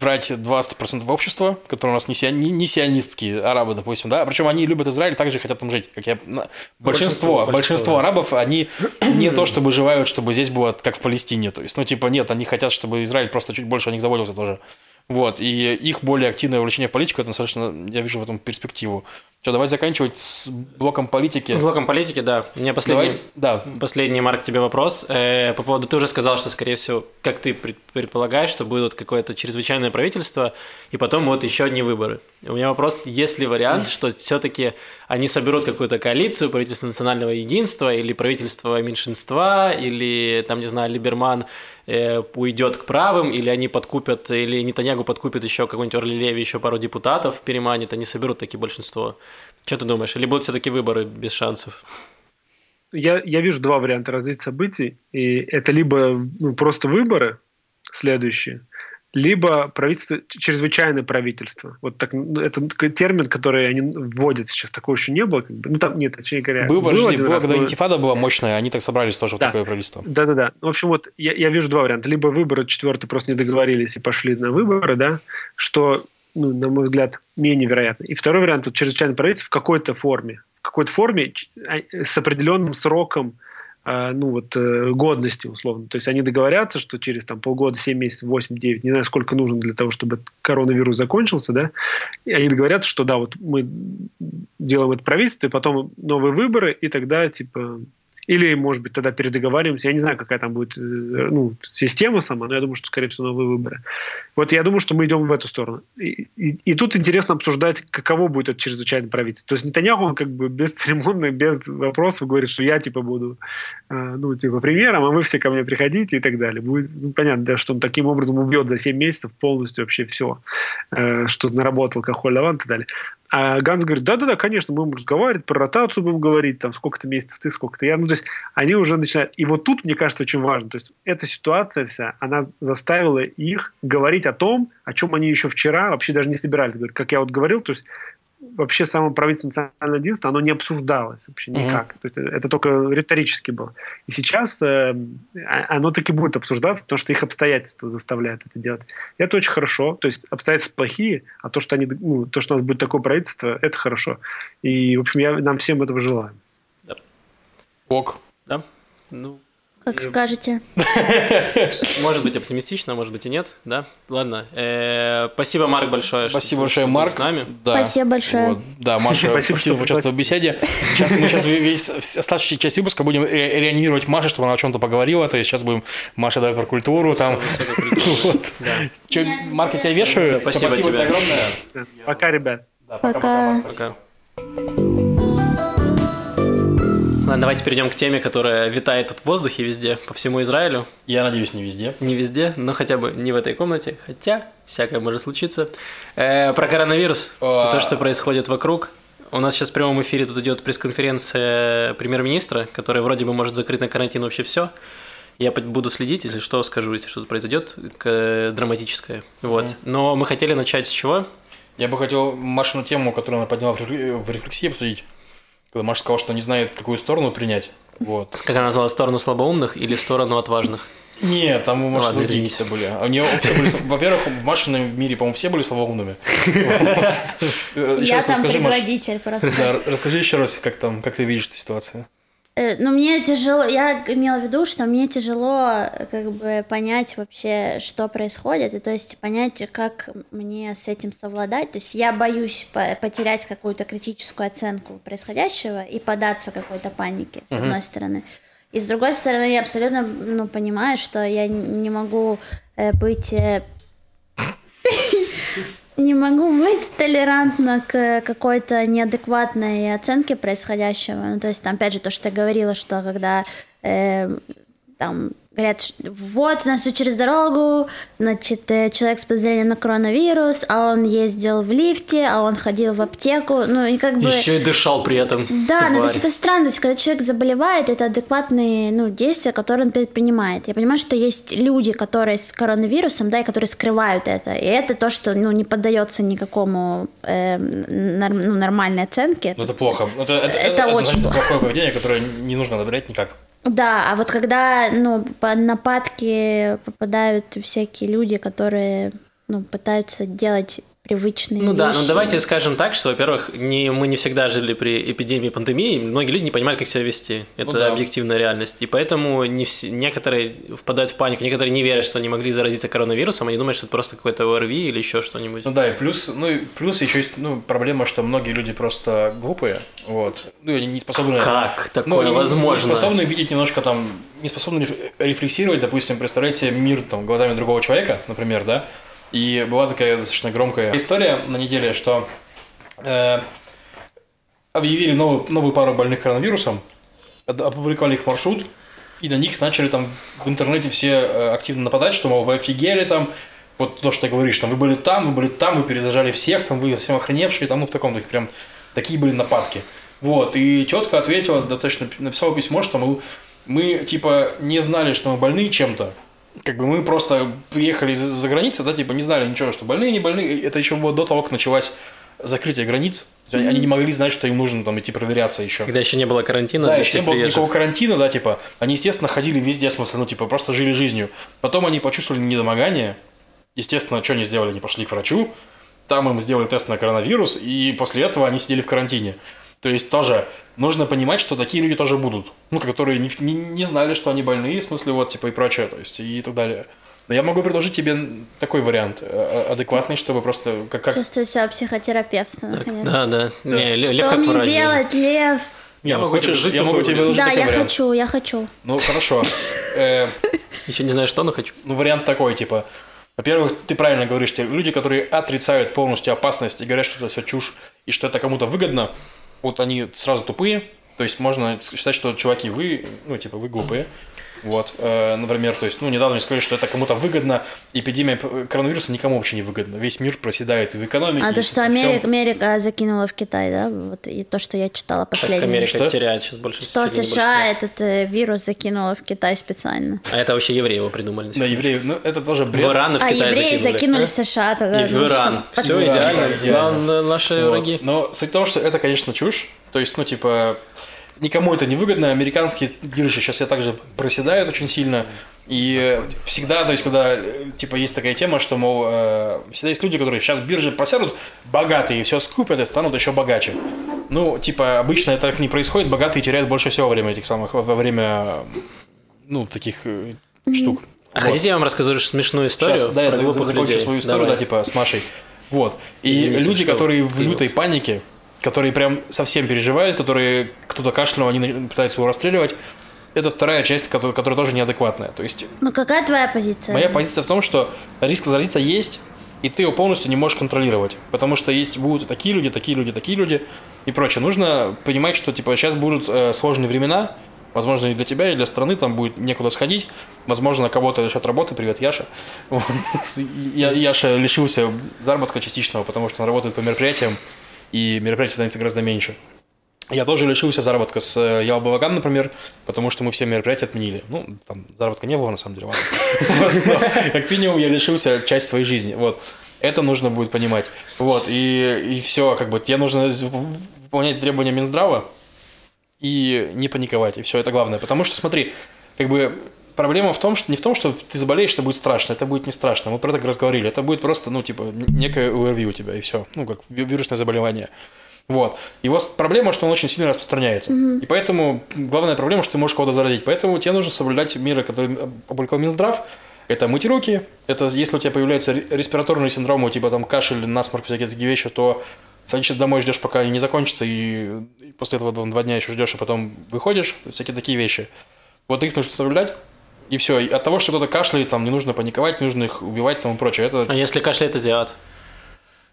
брать двадцать процентов общества, которые у нас не, сион... не сионистские арабы, допустим, да, причем они любят Израиль, также хотят там жить, как я... Большинство, большинство, большинство да. арабов, они не то чтобы желают, чтобы здесь было как в Палестине, то есть, ну, типа, нет, они хотят, чтобы Израиль просто чуть больше о них заботился тоже. Вот, и их более активное вовлечение в политику, это, совершенно, я вижу в этом перспективу. Что, давай заканчивать с блоком политики. Блоком политики, да. У меня последний, да. последний Марк, тебе вопрос. Э, по поводу, ты уже сказал, что, скорее всего, как ты предполагаешь, что будет какое-то чрезвычайное правительство, и потом вот еще одни выборы. У меня вопрос, есть ли вариант, что все-таки они соберут какую-то коалицию, правительство национального единства, или правительство меньшинства, или, там, не знаю, Либерман э, уйдет к правым, или они подкупят, или Нитаниягу подкупит еще какой-нибудь Орли Леви, еще пару депутатов переманит, они соберут таки большинство. Что ты думаешь? Или будут все-таки выборы без шансов? Я, я вижу два варианта развития событий. И это либо ну, просто выборы следующие, либо правительство, чрезвычайное правительство. Вот так, это термин, который они вводят сейчас, такого еще не было. Как бы. Ну, там нет, точнее говоря. Был, был подожди, было, раз, когда было... интифада была мощная, они так собрались тоже да. в такое правительство. Да-да-да. В общем, вот я, я вижу два варианта. Либо выборы четвертый просто не договорились и пошли на выборы, да, что, ну, на мой взгляд, менее вероятно. И второй вариант, вот, чрезвычайное правительство в какой-то форме. В какой-то форме с определенным сроком ну вот годности условно. То есть они договорятся, что через там, полгода, семь месяцев, восемь-девять, не знаю, сколько нужно для того, чтобы коронавирус закончился, да, и они договорятся, что да, вот мы делаем это правительство, и потом новые выборы, и тогда типа... Или, может быть, тогда передоговариваемся. Я не знаю, какая там будет ну, система сама, но я думаю, что, скорее всего, новые выборы. Вот я думаю, что мы идем в эту сторону. И, и, и тут интересно обсуждать, каково будет это чрезвычайное правительство. То есть Нетаньяху, он как бы бесцеремонно, без вопросов говорит, что я, типа, буду ну, типа, премьером, а вы все ко мне приходите и так далее. Будет, ну, понятно, да, что он таким образом убьет за семь месяцев полностью вообще все, что наработал Кахоль-Лаван и так далее. А Ганс говорит, да-да-да, конечно, мы будем разговаривать, про ротацию будем говорить, там, сколько-то месяцев ты, сколько-то я. Ну, то есть они уже начинают... И вот тут, мне кажется, очень важно. То есть эта ситуация вся, она заставила их говорить о том, о чем они еще вчера вообще даже не собирались говорить. Как я вот говорил, то есть вообще само правительство национального единства, оно не обсуждалось вообще никак. Mm-hmm. То есть это только риторически было. И сейчас э, оно таки будет обсуждаться, потому что их обстоятельства заставляют это делать. И это очень хорошо. То есть обстоятельства плохие, а то, что, они, ну, то, что у нас будет такое правительство, это хорошо. И, в общем, я, нам всем этого желаю. Ок. Да? Ну, как и... скажете. Может быть, оптимистично, может быть и нет. Да? Ладно. Э-э- спасибо, Марк, большое. Спасибо большое, Марк. С нами. Да. Спасибо большое. Вот. Да, Маша, спасибо, что участвовала в беседе. Сейчас мы сейчас весь оставшуюся часть выпуска будем ре- реанимировать Машу, чтобы она о чем-то поговорила. То есть сейчас будем Маша давать про культуру. Там. Вот. Да. Марк, я тебя вешаю. Спасибо, спасибо тебе огромное. Пока, ребят. Да, пока. Пока. Ладно, давайте перейдем к теме, которая витает тут в воздухе везде, по всему Израилю. Я надеюсь, не везде. Не везде, но хотя бы не в этой комнате, хотя всякое может случиться. Э, про коронавирус, О... то, что происходит вокруг. У нас сейчас в прямом эфире тут идет пресс-конференция премьер-министра, которая вроде бы может закрыть на карантин вообще все. Я буду следить, если что, скажу, если что-то произойдет драматическое. Вот. Mm. Но мы хотели начать с чего? Я бы хотел Машину тему, которую она подняла в рефлексии, обсудить. Когда Маша сказала, что не знает, какую сторону принять. Вот. Как она назвала, сторону слабоумных или сторону отважных? Нет, там у Маши другие все были. Во-первых, в Машином мире, по-моему, все были слабоумными. Я там предводитель просто. Расскажи еще раз, как там, как ты видишь эту ситуацию. Ну, мне тяжело, я имела в виду, что мне тяжело как бы понять вообще, что происходит, и то есть понять, как мне с этим совладать. То есть я боюсь по- потерять какую-то критическую оценку происходящего и поддаться какой-то панике, с uh-huh. одной стороны. И с другой стороны, я абсолютно ну, понимаю, что я не могу быть... Не могу быть толерантна к какой-то неадекватной оценке происходящего. Ну, то есть, там, опять же, то, что ты говорила, что когда э, там говорят, что вот, у нас все через дорогу, значит, человек с подозрением на коронавирус, а он ездил в лифте, а он ходил в аптеку, ну, и как бы... Еще и дышал при этом. Да, тварь. Ну, то есть, это странно, то есть, когда человек заболевает, это адекватные, ну, действия, которые он предпринимает. Я понимаю, что есть люди, которые с коронавирусом, да, и которые скрывают это, и это то, что, ну, не поддается никакому э, нор- ну, нормальной оценке. Ну, это плохо. Это, это, это, это очень плохо. Плохое поведение, которое не нужно одобрять никак. Да, а вот когда, ну, по нападке попадают всякие люди, которые, ну, пытаются делать привычные ну, вещи. Ну да, ну давайте скажем так, что, во-первых, не, мы не всегда жили при эпидемии, пандемии, многие люди не понимают, как себя вести. Это ну, да. Объективная реальность. И поэтому не все, некоторые впадают в панику, некоторые не верят, что они могли заразиться коронавирусом, они думают, что это просто какой-то ОРВИ или еще что-нибудь. Ну да, и плюс, ну и плюс еще есть ну, проблема, что многие люди просто глупые, вот. Ну, они не способны... Как такое ну, возможно? Не способны видеть немножко там, не способны рефлексировать, допустим, представлять себе мир там, глазами другого человека, например, да? И была такая достаточно громкая история на неделе, что э, объявили новую, новую пару больных коронавирусом, опубликовали их маршрут, и на них начали там в интернете все активно нападать, что, мол, вы офигели там, вот то, что ты говоришь, там, вы были там, вы были там, вы перезажали всех, там, вы всем охреневшие, там, ну, в таком духе, прям такие были нападки. Вот, и тетка ответила, достаточно написала письмо, что мы, мы типа, не знали, что мы больны чем-то. Как бы мы просто приехали за границу, да, типа не знали ничего, что больные, не больные. Это еще было до того, как началось закрытие границ. Они mm-hmm. не могли знать, что им нужно там идти проверяться еще. Когда еще не было карантина, да, еще не было приезжих. Никакого карантина, да, типа. Они, естественно, ходили везде, в смысле, ну, типа, просто жили жизнью. Потом они почувствовали недомогание. Естественно, что они сделали? Они пошли к врачу. Там им сделали тест на коронавирус, и после этого они сидели в карантине. То есть тоже нужно понимать, что такие люди тоже будут. Ну, которые не, не, не знали, что они больные, в смысле, вот, типа, и прочее, то есть, и так далее. Но я могу предложить тебе такой вариант адекватный, чтобы просто... Как, как... Чувствую себя психотерапевтом, наконец. Да, да. да. Не, Лев, что мне врач, делать, Лев? Не, я ну, могу, хочешь, жить, я могу тебе предложить да, такой вариант. Да, я хочу, я хочу. Ну, хорошо. Еще не знаю, что, но хочу. Ну, вариант такой, типа... Во-первых, ты правильно говоришь, люди, которые отрицают полностью опасность и говорят, что это все чушь, и что это кому-то выгодно, вот они сразу тупые, то есть можно считать, что, чуваки, вы, ну, типа, вы глупые, вот, э, например, то есть, ну, недавно мне сказали, что это кому-то выгодно, эпидемия коронавируса никому вообще не выгодна, весь мир проседает в экономике. А то, что Америка, всем... Америка закинула в Китай, да, вот, и то, что я читала последнее. Так Америка что? теряет сейчас больше. Что США больше. этот э, вирус закинула в Китай специально. А это вообще евреи его придумали. Да, евреи, ну, это тоже бред. В Иран и в Китай закинули. А евреи закинули в США тогда. И в Иран. Все идеально. Наши враги. Но суть в том, что это, конечно, чушь, то есть, ну, типа... Никому это не выгодно, американские биржи сейчас также проседают очень сильно, и всегда, то есть, когда, типа, есть такая тема, что, мол, всегда есть люди, которые сейчас биржи просядут, богатые все скупят и станут еще богаче. Ну, типа, обычно это так не происходит, богатые теряют больше всего во время этих самых, во время, ну, таких штук. А вот. Хотите, я вам расскажу смешную историю? Сейчас, да, я закончу свою историю, Давай. да, типа, с Машей. Вот, и Извините, люди, которые в лютой панике, которые прям совсем переживают, которые кто-то кашлянул, они пытаются его расстреливать. Это вторая часть, которая, которая тоже неадекватная. То есть, ну какая твоя позиция? Моя позиция в том, что риск заразиться есть, и ты его полностью не можешь контролировать. Потому что есть будут такие люди, такие люди, такие люди и прочее. Нужно понимать, что типа сейчас будут э, сложные времена, возможно, и для тебя, и для страны, там будет некуда сходить. Возможно, кого-то лишат работы. Привет, Яша. Яша лишился заработка частичного, потому что он работает по мероприятиям. И мероприятий становится гораздо меньше. Я тоже лишился заработка с Ялла Балаган, например, потому что мы все мероприятия отменили. Ну, там заработка не было, на самом деле. Как минимум, я лишился часть своей жизни. Вот. Это нужно будет понимать. Вот. И все, как бы, тебе нужно выполнять требования Минздрава и не паниковать. И все, это главное. Потому что, смотри, как бы... Проблема в том, что не в том, что ты заболеешь, это будет страшно, это будет не страшно. Мы про это разговаривали. Это будет просто, ну, типа, некое ОРВИ у тебя, и все. Ну, как вирусное заболевание. Вот. Его проблема, что он очень сильно распространяется. Mm-hmm. И поэтому главная проблема, что ты можешь кого-то заразить. Поэтому тебе нужно соблюдать меры, которые опубликовал Минздрав. Это мыть руки. Это если у тебя появляются респираторные синдромы, типа там кашель, насморк, всякие такие вещи, то садишься домой, ждешь, пока они не закончатся, и после этого два дня еще ждешь, и потом выходишь. Всякие такие вещи. Вот их нужно соблюдать. И все. И от того, что кто-то кашляет, там не нужно паниковать, не нужно их убивать там, и прочее. Это... А если кашляет азиат?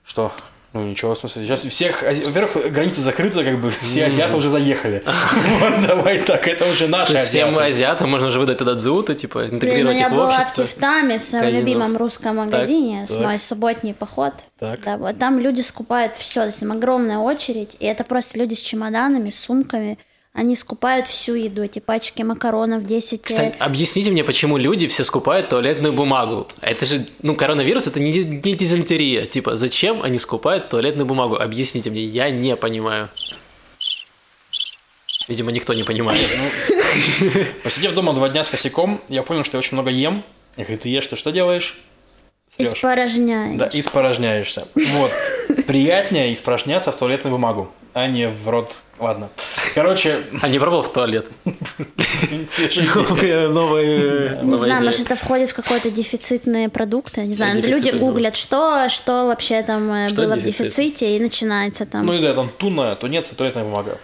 Что? Ну ничего, в смысле, сейчас всех, во-первых, граница закрыта, как бы все азиаты уже заехали. Давай так, это уже наши азиаты. Все мы азиаты, можно же выдать туда дзуты, типа интегрировать их в общество. Я была в Тифтаме, в своем любимом русском магазине, мой субботний поход. Там люди скупают все, то есть там огромная очередь, и это просто люди с чемоданами, с сумками. Они скупают всю еду, эти пачки макаронов, десять... Кстати, объясните мне, почему люди все скупают туалетную бумагу? Это же, ну, коронавирус, это не, не дизентерия. Типа, зачем они скупают туалетную бумагу? Объясните мне, я не понимаю. Видимо, никто не понимает. Посидев дома два дня с косяком, я понял, что я очень много ем. Я говорю, ты ешь, ты что делаешь? Испорожняешься. Да, испорожняешься. Вот. Приятнее испражняться в туалетную бумагу, а не в рот. Ладно. Короче... А не пробовал в туалет? Новые... Не знаю, может, это входит в какие-то дефицитные продукты. Не знаю, люди гуглят, что вообще там было в дефиците, и начинается там... Ну и да, там туна, тунец и туалетная бумага.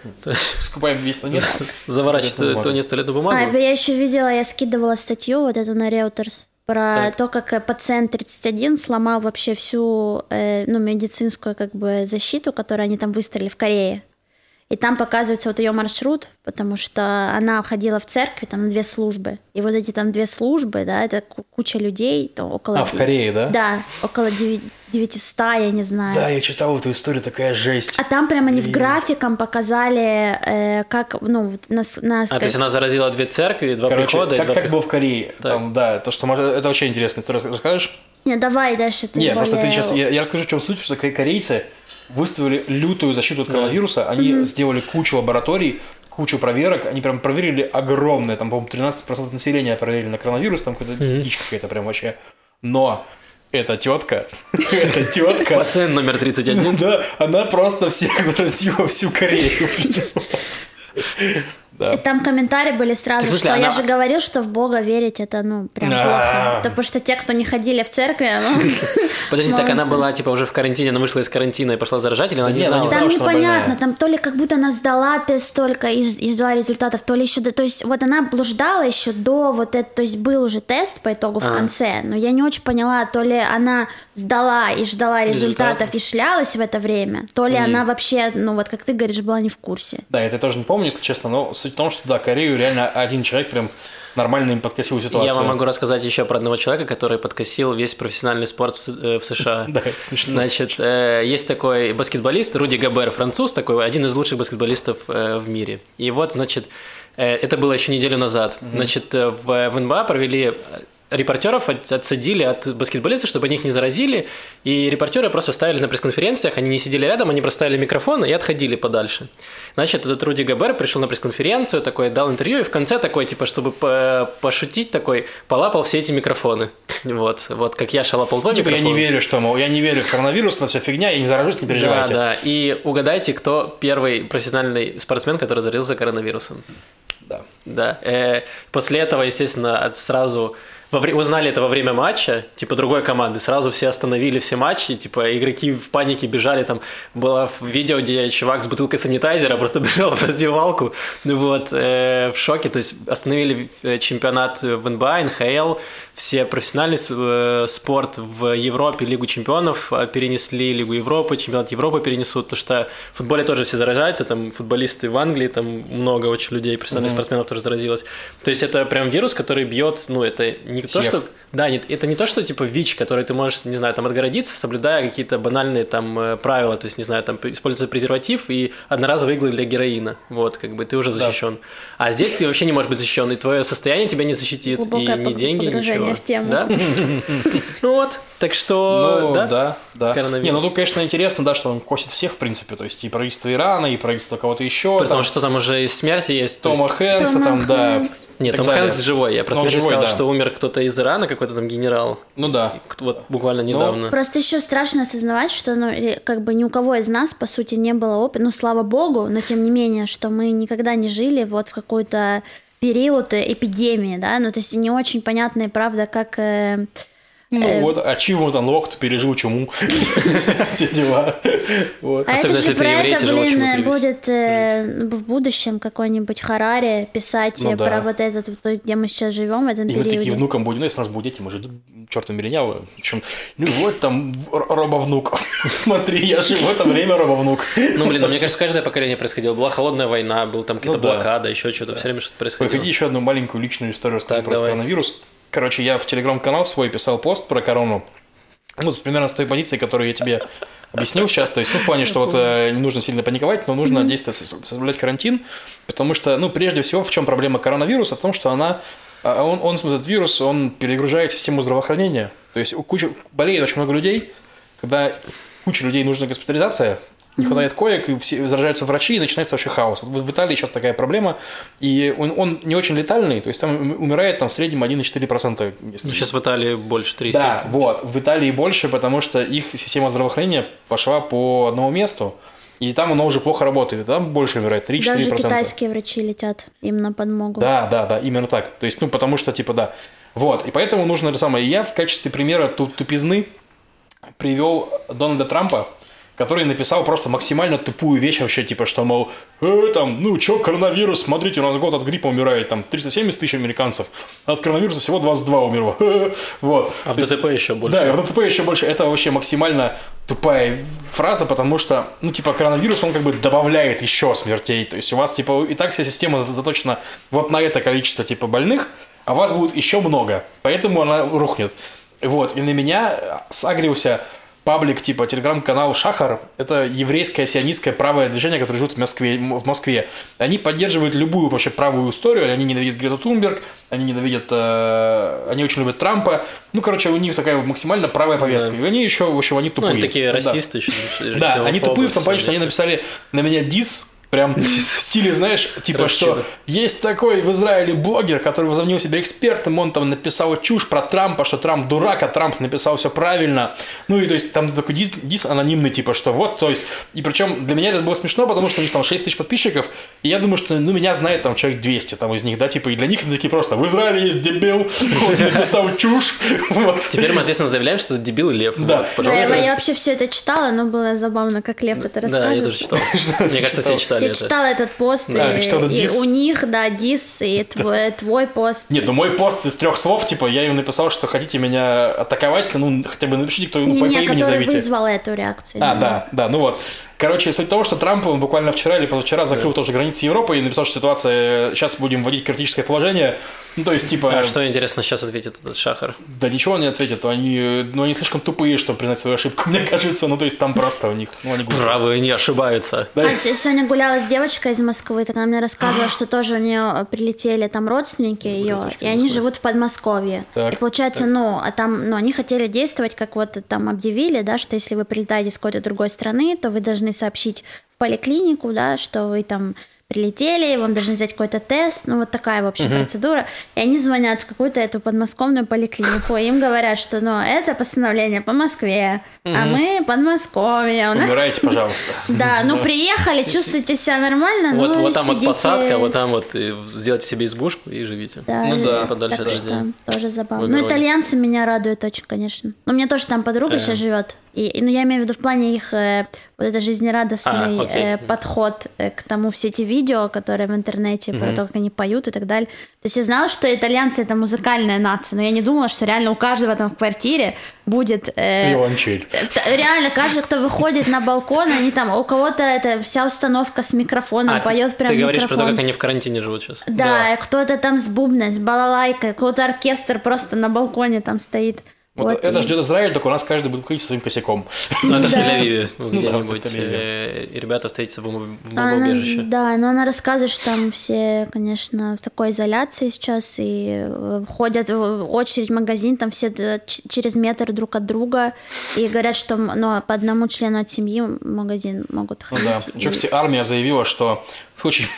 Скупаем весь тунец. Заворачивать тунец в туалетную бумагу. А, я еще видела, я скидывала статью вот эту на Reuters. Про так. То, как пациент тридцать один сломал вообще всю э, ну, медицинскую как бы, защиту, которую они там выстроили в Корее. И там показывается вот ее маршрут, потому что она ходила в церкви, там две службы. И вот эти там две службы, да, это куча людей. То около а, в Корее, да? Да, около девятисот, я не знаю. Да, я читал эту историю, такая жесть. А там прямо они в графиком показали, э, как, ну, нас... нас а, как... то есть она заразила две церкви, два Короче, прихода. Короче, как, как приход... было в Корее. Там, да, то, что может... это очень интересная история. Расскажешь? Не, давай дальше. Ты Нет, более... просто ты сейчас... Я, я расскажу, в чем суть, потому что корейцы... выставили лютую защиту от коронавируса, да. Они mm-hmm. сделали кучу лабораторий, кучу проверок, они прям проверили огромное, там, по-моему, тринадцать процентов населения проверили на коронавирус, там какая-то mm-hmm. дичь какая-то прям вообще, но... Эта тетка, эта тетка... Пациент номер тридцать один. Да, она просто всех заразила всю Корею. Да. И там комментарии были сразу, смысле, что она... я же говорил, что в Бога верить это, ну, прям плохо. Потому что те, кто не ходили в церкви... Подожди, так она была, типа, уже в карантине, она вышла из карантина и пошла заражать, или она не знала, что она больная? Там непонятно, там то ли как будто она сдала тест только и ждала результатов, то ли еще... То есть вот она блуждала еще до вот этого, то есть был уже тест по итогу в конце, но я не очень поняла, то ли она сдала и ждала результатов и шлялась в это время, то ли она вообще, ну, вот как ты говоришь, была не в курсе. Да, я это тоже не помню, если честно, но... Суть в том, что, да, Корею реально один человек прям нормально им подкосил ситуацию. Я вам могу рассказать еще про одного человека, который подкосил весь профессиональный спорт в США. Да, это смешно. Значит, есть такой баскетболист, Руди Гобер, француз такой, один из лучших баскетболистов в мире. И вот, значит, это было еще неделю назад. Значит, в эн бэ а провели... Репортеров отсадили от баскетболистов, чтобы они их не заразили, и репортеры просто стояли на пресс-конференциях, они не сидели рядом, они просто ставили микрофон и отходили подальше. Значит, этот Руди Гобер пришел на пресс-конференцию, такой дал интервью, и в конце такой, типа, чтобы пошутить, такой, полапал все эти микрофоны. Вот, вот как я шалапал твой микрофон. Я не верю, что, мол, я не верю в коронавирус, но вся фигня, я не заражусь, не переживайте. Да, да, и угадайте, кто первый профессиональный спортсмен, который заразился коронавирусом. Да. Да. Э, после этого, естественно, от, сразу... Во вре- узнали это во время матча, типа, другой команды, сразу все остановили все матчи, типа, игроки в панике бежали, там, было видео, где чувак с бутылкой санитайзера просто бежал в раздевалку, вот, э, в шоке, то есть остановили чемпионат в эн бэ а, эн ха эл, все профессиональный э, спорт в Европе, Лигу чемпионов перенесли, Лигу Европы, чемпионат Европы перенесут, потому что в футболе тоже все заражаются, там, футболисты в Англии, там, много очень людей, профессиональных mm-hmm. спортсменов тоже заразилось, то есть это прям вирус, который бьет, ну, это не то, что, да, нет, это не то, что типа ВИЧ, который ты можешь, не знаю, там отгородиться, соблюдая какие-то банальные там правила, то есть, не знаю, там используется презерватив и одноразовые иглы для героина, вот, как бы ты уже защищен. Да. А здесь ты вообще не можешь быть защищен, и твое состояние тебя не защитит, глубокое и ни деньги, ничего. В тему. Да? Ну вот, так что, да, да, коронавирус. Не, ну тут, конечно, интересно, да, что он косит всех, в принципе, то есть и правительство Ирана, и правительство кого-то еще. Потому что там уже и смерти есть. Тома Хэнкса там, да. Нет, Том Хэнкс живой, я просто сказал, что умер кто-то из Ирана, какой-то там генерал. Ну да. Вот буквально недавно. Ну, просто еще страшно осознавать, что ну, как бы ни у кого из нас, по сути, не было опыта. Ну, слава богу, но тем не менее, что мы никогда не жили вот в какой-то период эпидемии, да, ну, то есть не очень понятно и правда, как... Э... Ну э... вот, achievement unlocked, пережил чуму, все дела. А это же про это, блин, будет в будущем какой-нибудь Харари писать про вот этот, где мы сейчас живем в этом периоде. И мы такие внукам будем, ну если нас будут дети, мы же чертом миллениалы. Ну вот там робовнук, смотри, я живу в это время робовнук. Ну блин, мне кажется, каждое поколение происходило. Была холодная война, была там какие-то блокады, еще что-то, все время что-то происходило. Выходи еще одну маленькую личную историю, расскажи про коронавирус. Короче, я в телеграм-канал свой писал пост про корону. Ну, примерно с той позиции, которую я тебе объяснил сейчас. То есть, ну, в плане, что вот э, не нужно сильно паниковать, но нужно действовать, соблюдать карантин. Потому что, ну, прежде всего, в чем проблема коронавируса? В том, что она, он, он, этот вирус, он перегружает систему здравоохранения. То есть, куча, болеет очень много людей. Когда куча людей нужна госпитализация, не хватает коек, и все заражаются врачи, и начинается вообще хаос. Вот в Италии сейчас такая проблема, и он, он не очень летальный, то есть там умирает там, в среднем один целых четыре десятых процента. Если... Ну, сейчас в Италии больше тридцать процентов. Да, вот, в Италии больше, потому что их система здравоохранения пошла по одному месту, и там оно уже плохо работает, и там больше умирает, три-четыре процента. Даже китайские врачи летят им на подмогу. Да, да, да, именно так. То есть, ну, потому что, типа, да. Вот, и поэтому нужно это самое. И я в качестве примера тупизны привел Дональда Трампа, который написал просто максимально тупую вещь вообще, типа, что, мол, э, там, ну, чё, коронавирус, смотрите, у нас год от гриппа умирает, там, триста семьдесят тысяч американцев, от коронавируса всего двадцать два умерло, вот. А в ДТП еще больше. Да, в ДТП еще больше. Это вообще максимально тупая фраза, потому что, ну, типа, коронавирус, он как бы добавляет еще смертей, то есть у вас, типа, и так вся система заточена вот на это количество, типа, больных, а вас будет еще много, поэтому она рухнет. Вот, и на меня сагрился паблик, типа, телеграм-канал «Шахар». Это еврейское сионистское правое движение, которое живет в Москве, в Москве. Они поддерживают любую вообще правую историю. Они ненавидят Грету Тунберг, они ненавидят... Э, они очень любят Трампа. Ну, короче, у них такая максимально правая повестка. Да. И они еще, в общем, они тупые. Ну, они такие расисты. Да, они тупые в том плане, что они написали на меня дис, прям в стиле, знаешь, типа, что есть такой в Израиле блогер, который возомнил себя экспертом, он там написал чушь про Трампа, что Трамп дурак, а Трамп написал все правильно. Ну и то есть там такой дис, дис анонимный, типа, что вот, то есть, и причем для меня это было смешно, потому что у них там шесть тысяч подписчиков, и я думаю, что, ну, меня знает там человек двести там из них, да, типа, и для них они такие просто, в Израиле есть дебил, он написал чушь. Теперь мы ответственно заявляем, что это дебил Лев. Да, пожалуйста. Я вообще все это читала, но было забавно, как Лев это расскажет. Да, я тоже читал. Мне кажется, все читали. Я это. читала этот пост, да, и, читала и у них, да, дис, и твой, твой пост. Нет, ну мой пост из трех слов, типа, я им написал, что хотите меня атаковать, ну, хотя бы напишите, кто не, по, не, по имени зовите. Который вызвал эту реакцию. А, да, да, ну вот. Короче, суть того, что Трамп, он буквально вчера или позавчера закрыл да. тоже границы Европы и написал, что ситуация, сейчас будем вводить критическое положение, ну, то есть, типа... А что, интересно, сейчас ответит этот Шахар? Да ничего он не ответит, они, ну, они слишком тупые, чтобы признать свою ошибку, мне кажется, ну, то есть, там просто у них... Ну, они правые не ошибаются. Да, а, их... Сегодня гуляла с девочкой из Москвы, так она мне рассказывала, что тоже у нее прилетели там родственники ее, и они живут в Подмосковье. Так, и получается, так. ну, а там, ну, они хотели действовать, как вот там объявили, да, что если вы прилетаете из какой-то другой страны, то вы должны сообщить в поликлинику, да, что вы там прилетели, вам должны взять какой-то тест, ну вот такая, в общем, uh-huh. процедура. И они звонят в какую-то эту подмосковную поликлинику, и им говорят, что, ну, это постановление по Москве, uh-huh. а мы Подмосковье. У нас... Убирайте, пожалуйста. Да, ну приехали, чувствуете себя нормально, ну вот там вот посадка, вот там вот сделайте себе избушку и живите. Ну да, подальше рождения. Тоже забавно. Ну, итальянцы меня радуют очень, конечно. У меня тоже там подруга сейчас живет. И, ну, я имею в виду в плане их э, вот это жизнерадостный а, э, подход э, к тому, все эти видео, которые в интернете mm-hmm. про то, как они поют и так далее. То есть я знала, что итальянцы это музыкальная нация, но я не думала, что реально у каждого там в квартире будет э, виолончель. Э, реально каждый, кто выходит на балкон, они там у кого-то это вся установка с микрофоном а, поет прям. Ты говоришь микрофон. Про то, как они в карантине живут сейчас. Да, да. Кто-то там с бубной, с балалайкой, кто-то оркестр просто на балконе там стоит. Вот вот это и... ждет Израиль, только у нас каждый будет ходить со своим косяком. Ну, это в Тель-Авиве где-нибудь. Ребята встретятся в бомбоубежище. Да, но она рассказывает, что там все, конечно, в такой изоляции сейчас, и ходят в очередь в магазин, там все через метр друг от друга, и говорят, что по одному члену от семьи в магазин могут ходить. Да, еще, кстати, армия заявила, что в случае...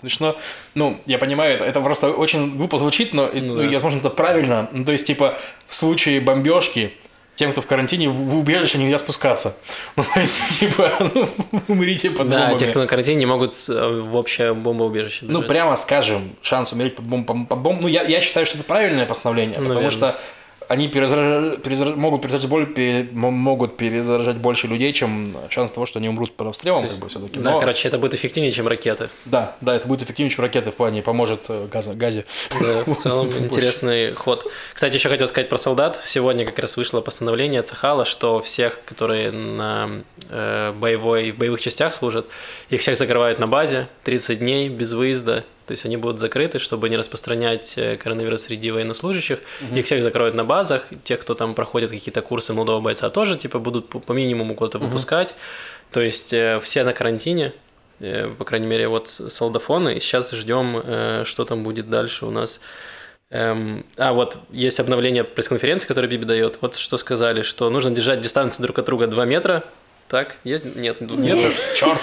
Смешно. Ну, я понимаю, это, это просто очень глупо звучит, но, ну, ну, да. возможно, это правильно. Ну, то есть, типа, в случае бомбежки тем, кто в карантине, в, в убежище нельзя спускаться. Ну, то есть, типа, ну, умрите под бомбами. Да, те, кто на карантине, не могут в общее бомбоубежище держать. Ну, прямо скажем, шанс умереть под бомб... Под бомб... Ну, я, я считаю, что это правильное постановление, потому Наверное. что они перезар... Перезар... могут, перезаряжать боль... пере... могут перезаражать больше людей, чем шанс того, что они умрут под обстрелом. Есть, как бы, все-таки. Да, но... короче, это будет эффективнее, чем ракеты. Да, да, это будет эффективнее, чем ракеты в плане поможет газа... газе. Да, в целом интересный ход. Кстати, еще хотел сказать про солдат. Сегодня как раз вышло постановление Цахала, что всех, которые на боевой... в боевых частях служат, их всех закрывают на базе тридцать дней без выезда. То есть они будут закрыты, чтобы не распространять коронавирус среди военнослужащих. Угу. Их всех закроют на базах. Те, кто там проходит какие-то курсы молодого бойца, тоже типа будут по минимуму куда-то выпускать. Угу. То есть все на карантине, по крайней мере, вот солдафоны. И сейчас ждем, что там будет дальше у нас. Эм, а, вот есть обновление пресс-конференции, которую Биби дает. Вот что сказали, что нужно держать дистанцию друг от друга два метра. Так, есть? Нет, нет, нет. Черт.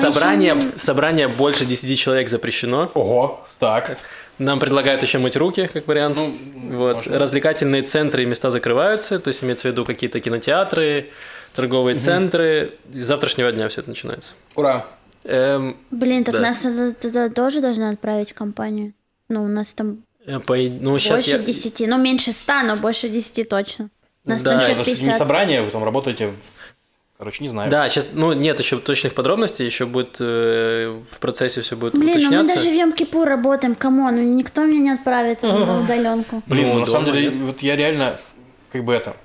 Собрание, собрание больше десяти человек запрещено. Ого, так. Нам предлагают еще мыть руки, как вариант. Ну, вот. Развлекательные центры и места закрываются, то есть имеется в виду какие-то кинотеатры, торговые угу. центры. С завтрашнего дня все это начинается. Ура. Эм, Блин, так да. нас туда тоже должны отправить в компанию. Ну, у нас там По... ну, больше десяти, я... ну, меньше ста, но больше десяти точно. Нас да, это не собрание, вы там работаете, короче, не знаю. Да, сейчас, ну, нет еще точных подробностей, еще будет, э, в процессе все будет Блин, уточняться. Блин, ну мы даже в Йом-Кипур работаем, камон, никто меня не отправит на удаленку. Блин, ну, на самом деле, нет. вот я реально, как бы это,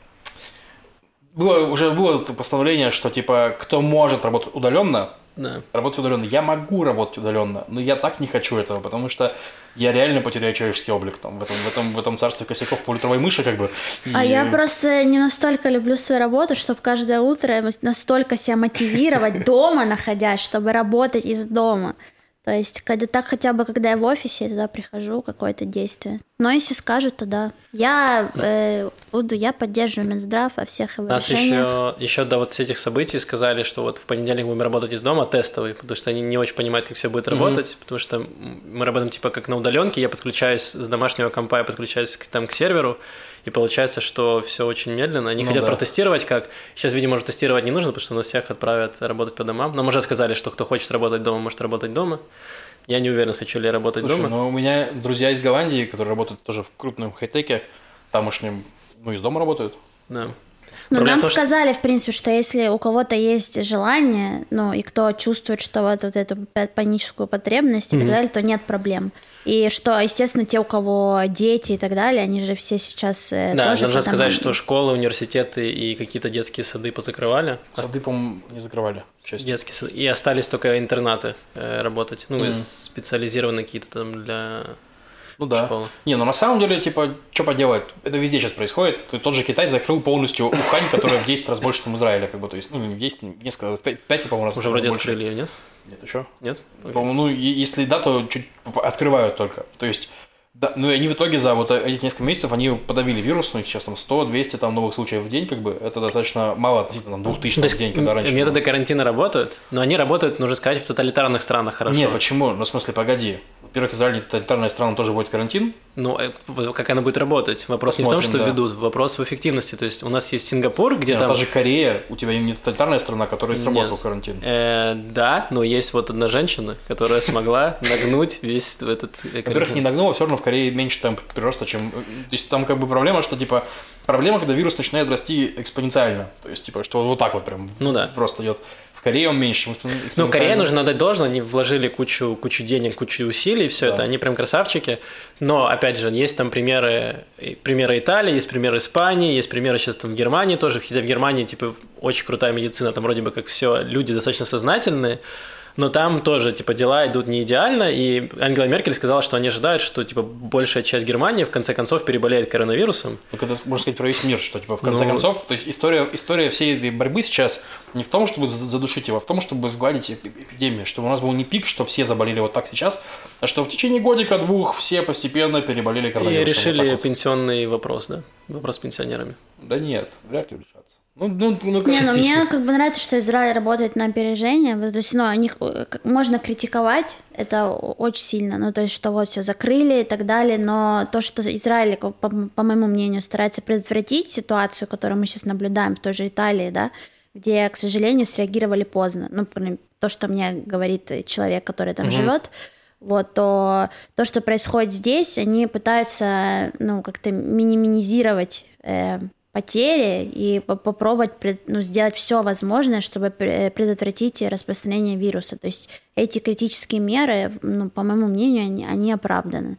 было, уже было постановление, что, типа, кто может работать удаленно, да. работать удаленно. Я могу работать удаленно, но я так не хочу этого, потому что я реально потеряю человеческий облик там, в, этом, в, этом, в этом царстве косяков полутровой мыши, как бы. И... А я просто не настолько люблю свою работу, чтобы каждое утро настолько себя мотивировать дома находясь, чтобы работать из дома. То есть, когда так хотя бы, когда я в офисе, я туда прихожу, какое-то действие. Но если скажут, то да. Я э, буду, я поддерживаю Минздрав во всех его Нас решениях. Нас еще, еще до вот этих событий сказали, что вот в понедельник будем работать из дома, тестовый, потому что они не очень понимают, как все будет работать, mm-hmm. потому что мы работаем типа как на удаленке, я подключаюсь с домашнего компа, я подключаюсь к, там, к серверу, и получается, что все очень медленно. Они ну, хотят да. протестировать как. Сейчас, видимо, уже тестировать не нужно, потому что нас всех отправят работать по домам. Нам уже сказали, что кто хочет работать дома, может работать дома. Я не уверен, хочу ли я работать Слушай, дома. Ну, у меня друзья из Голландии, которые работают тоже в крупном хай-теке, тамошнем, ну, из дома работают. Да. Ну, нам то, сказали, что... в принципе, что если у кого-то есть желание, ну, и кто чувствует, что вот, вот эту паническую потребность и mm-hmm. так далее, то нет проблем. И что, естественно, те, у кого дети и так далее, они же все сейчас э, да, тоже... Да, нужно сказать, что школы, университеты и какие-то детские сады позакрывали. Сады, по-моему, не закрывали. Детские сады. И остались только интернаты э, работать. Ну, mm-hmm. специализированные какие-то там для... Ну да. Школа. Не, ну на самом деле, типа, что поделать? Это везде сейчас происходит. Тот же Китай закрыл полностью Ухань, которая в десять раз больше, чем Израиля, как бы, то есть, ну, в десять, несколько, в пять, по-моему, раз. Уже вроде больше. Открыли ее, нет? Нет, еще? Нет? По-моему, ну, если да, то чуть открывают только. То есть, да, ну, они в итоге за вот эти несколько месяцев, они подавили вирус, ну, сейчас там сто-двести там новых случаев в день, как бы, это достаточно мало, относительно двух тысяч в день, когда раньше. Методы было. Карантина работают, но они работают, нужно сказать, в тоталитарных странах хорошо. Нет, почему? Ну, в смысле, погоди. Во-первых, Израиль, тоталитарная страна, тоже вводит карантин. Ну, как она будет работать? Вопрос Посмотрим, не в том, что да. ведут, вопрос в эффективности. То есть у нас есть Сингапур, где Нет, там... даже Корея, у тебя не тоталитарная страна, которая сработала карантин. Э-э- да, но есть вот одна женщина, которая смогла нагнуть весь этот карантин. Во-первых, не нагнула, все равно в Корее меньше темп прироста, чем... То есть там как бы проблема, что типа... Проблема, когда вирус начинает расти экспоненциально. То есть типа, что вот так вот прям ну, да. просто идет. Корее он меньше. Ну, Корее нужно отдать должное, они вложили кучу, кучу денег, кучу усилий, все да. это, они прям красавчики. Но, опять же, есть там примеры, примеры Италии, есть примеры Испании, есть примеры сейчас там в Германии тоже, хотя в Германии, типа, очень крутая медицина, там вроде бы как все, люди достаточно сознательные, но там тоже, типа, дела идут не идеально, и Ангела Меркель сказала, что они ожидают, что, типа, большая часть Германии, в конце концов, переболеет коронавирусом. Так это, можно сказать, про весь мир, что, типа, в конце ну... концов, то есть история, история всей этой борьбы сейчас не в том, чтобы задушить его, а в том, чтобы сгладить эпидемию, чтобы у нас был не пик, что все заболели вот так сейчас, а что в течение годика-двух все постепенно переболели коронавирусом. И решили вот вот. пенсионный вопрос, да? Вопрос с пенсионерами. Да нет, вряд ли решатся. Ну, ну, ну, не, ну мне как бы нравится, что Израиль работает на опережение. То есть, ну, них можно критиковать, это очень сильно. Ну, то есть, что вот все закрыли и так далее. Но то, что Израиль, по, по моему мнению, старается предотвратить ситуацию, которую мы сейчас наблюдаем в той же Италии, да, где, к сожалению, среагировали поздно. Ну, то, что мне говорит человек, который там угу. живет. вот, то то, что происходит здесь, они пытаются, ну, как-то минимизировать э, потери и попробовать, ну, сделать все возможное, чтобы предотвратить распространение вируса. То есть эти критические меры, ну, по моему мнению, они, они оправданы.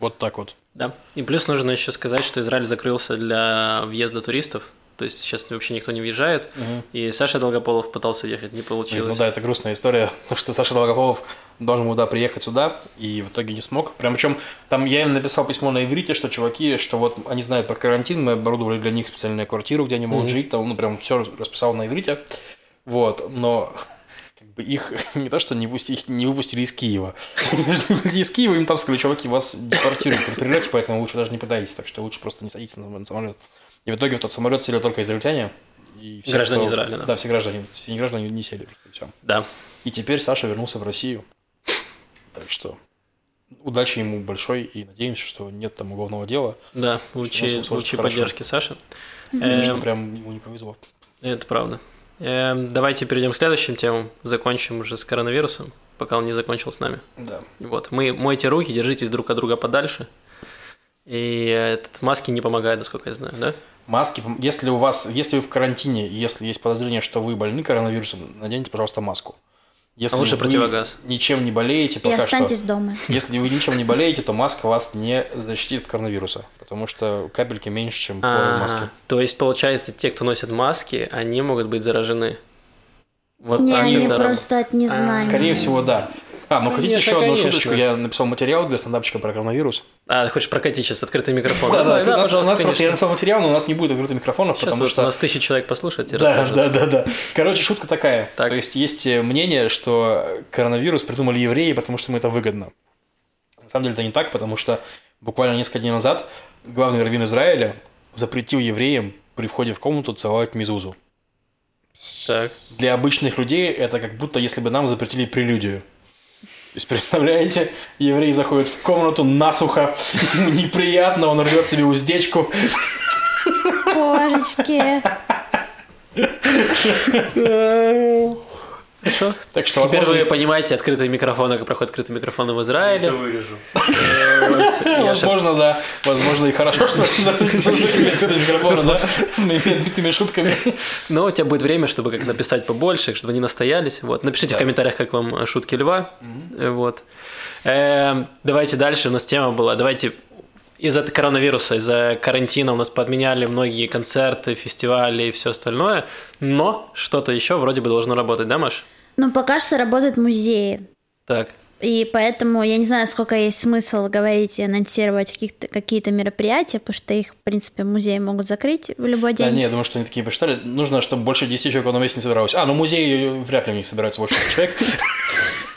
Вот так вот. Да. И плюс нужно еще сказать, что Израиль закрылся для въезда туристов. То есть сейчас вообще никто не въезжает. Угу. И Саша Долгополов пытался ехать, не получилось. Ну да, это грустная история, потому что Саша Долгополов должен был, да, приехать сюда, и в итоге не смог. Причем там я им написал письмо на иврите, что чуваки, что вот они знают про карантин, мы оборудовали для них специальную квартиру, где они могут угу. жить. Там, ну, прям все расписал на иврите. Вот, но... Их не то, что не выпустили, их не выпустили из Киева. Из Киева им там сказали, чуваки, вас депортируют при прилете, поэтому лучше даже не пытайтесь, так что лучше просто не садитесь на самолет. И в итоге в тот самолет сели только израильтяне. И все, граждане кто... Израиля. Да. да, все граждане. Все граждане не сели просто, все. Да. И теперь Саша вернулся в Россию. Так что удачи ему большой и надеемся, что нет там уголовного дела. Да, лучи, лучи поддержки Саши. Конечно, прям ему не повезло. Это правда. Давайте перейдем к следующим темам. Закончим уже с коронавирусом, пока он не закончил с нами. Да. Вот. Мы мойте руки, держитесь друг от друга подальше. И этот, маски не помогают, насколько я знаю, да? Маски. Если у вас, если вы в карантине, если есть подозрение, что вы больны коронавирусом, наденьте, пожалуйста, маску. Если а лучше противогаз. Ничем не болеете, пока что. И останьтесь дома. Если вы ничем не болеете, то маска вас не защитит от коронавируса, потому что капельки меньше, чем по маске. То есть, получается, те, кто носит маски, они могут быть заражены. Вот не, они просто от незнания. Скорее всего, да. А, ну хотите еще одну шуточку? Я написал материал для стендапчика про коронавирус. А, хочешь прокатить сейчас открытый микрофон? Да, да, пожалуйста. У нас просто я написал материал, но у нас не будет открытых микрофонов, потому что... у нас тысяча человек послушает и расскажет. Да, да, да. Короче, шутка такая. То есть, есть мнение, что коронавирус придумали евреи, потому что им это выгодно. На самом деле, это не так, потому что буквально несколько дней назад главный раввин Израиля запретил евреям при входе в комнату целовать мизузу. Так. Для обычных людей это как будто если бы нам запретили прелюдию. То есть, представляете, еврей заходит в комнату насухо, неприятно, он рвет себе уздечку. Божечки. Так что, теперь возможно... вы понимаете открытые микрофоны, как проходят открытые микрофоны в Израиле. Я вырежу. Возможно, да. Возможно, и хорошо, что закрыли открытые микрофоны, да, с моими отбитыми шутками. Но у тебя будет время, чтобы как написать побольше, чтобы они настоялись. Вот. Напишите в комментариях, как вам шутки Льва. Вот. Давайте дальше. У нас тема была. Давайте из-за коронавируса, из-за карантина у нас подменяли многие концерты, фестивали и все остальное. Но что-то еще вроде бы должно работать, да, Маш? Ну, пока что работают музеи. Так. И поэтому я не знаю, сколько есть смысл говорить и анонсировать каких-то, какие-то мероприятия, потому что их, в принципе, музеи могут закрыть в любой день. Да, не, я думаю, что они такие посчитали. Нужно, чтобы больше десяти человек в одном месте не собиралось. А, ну музеи вряд ли у них собираются больше человек.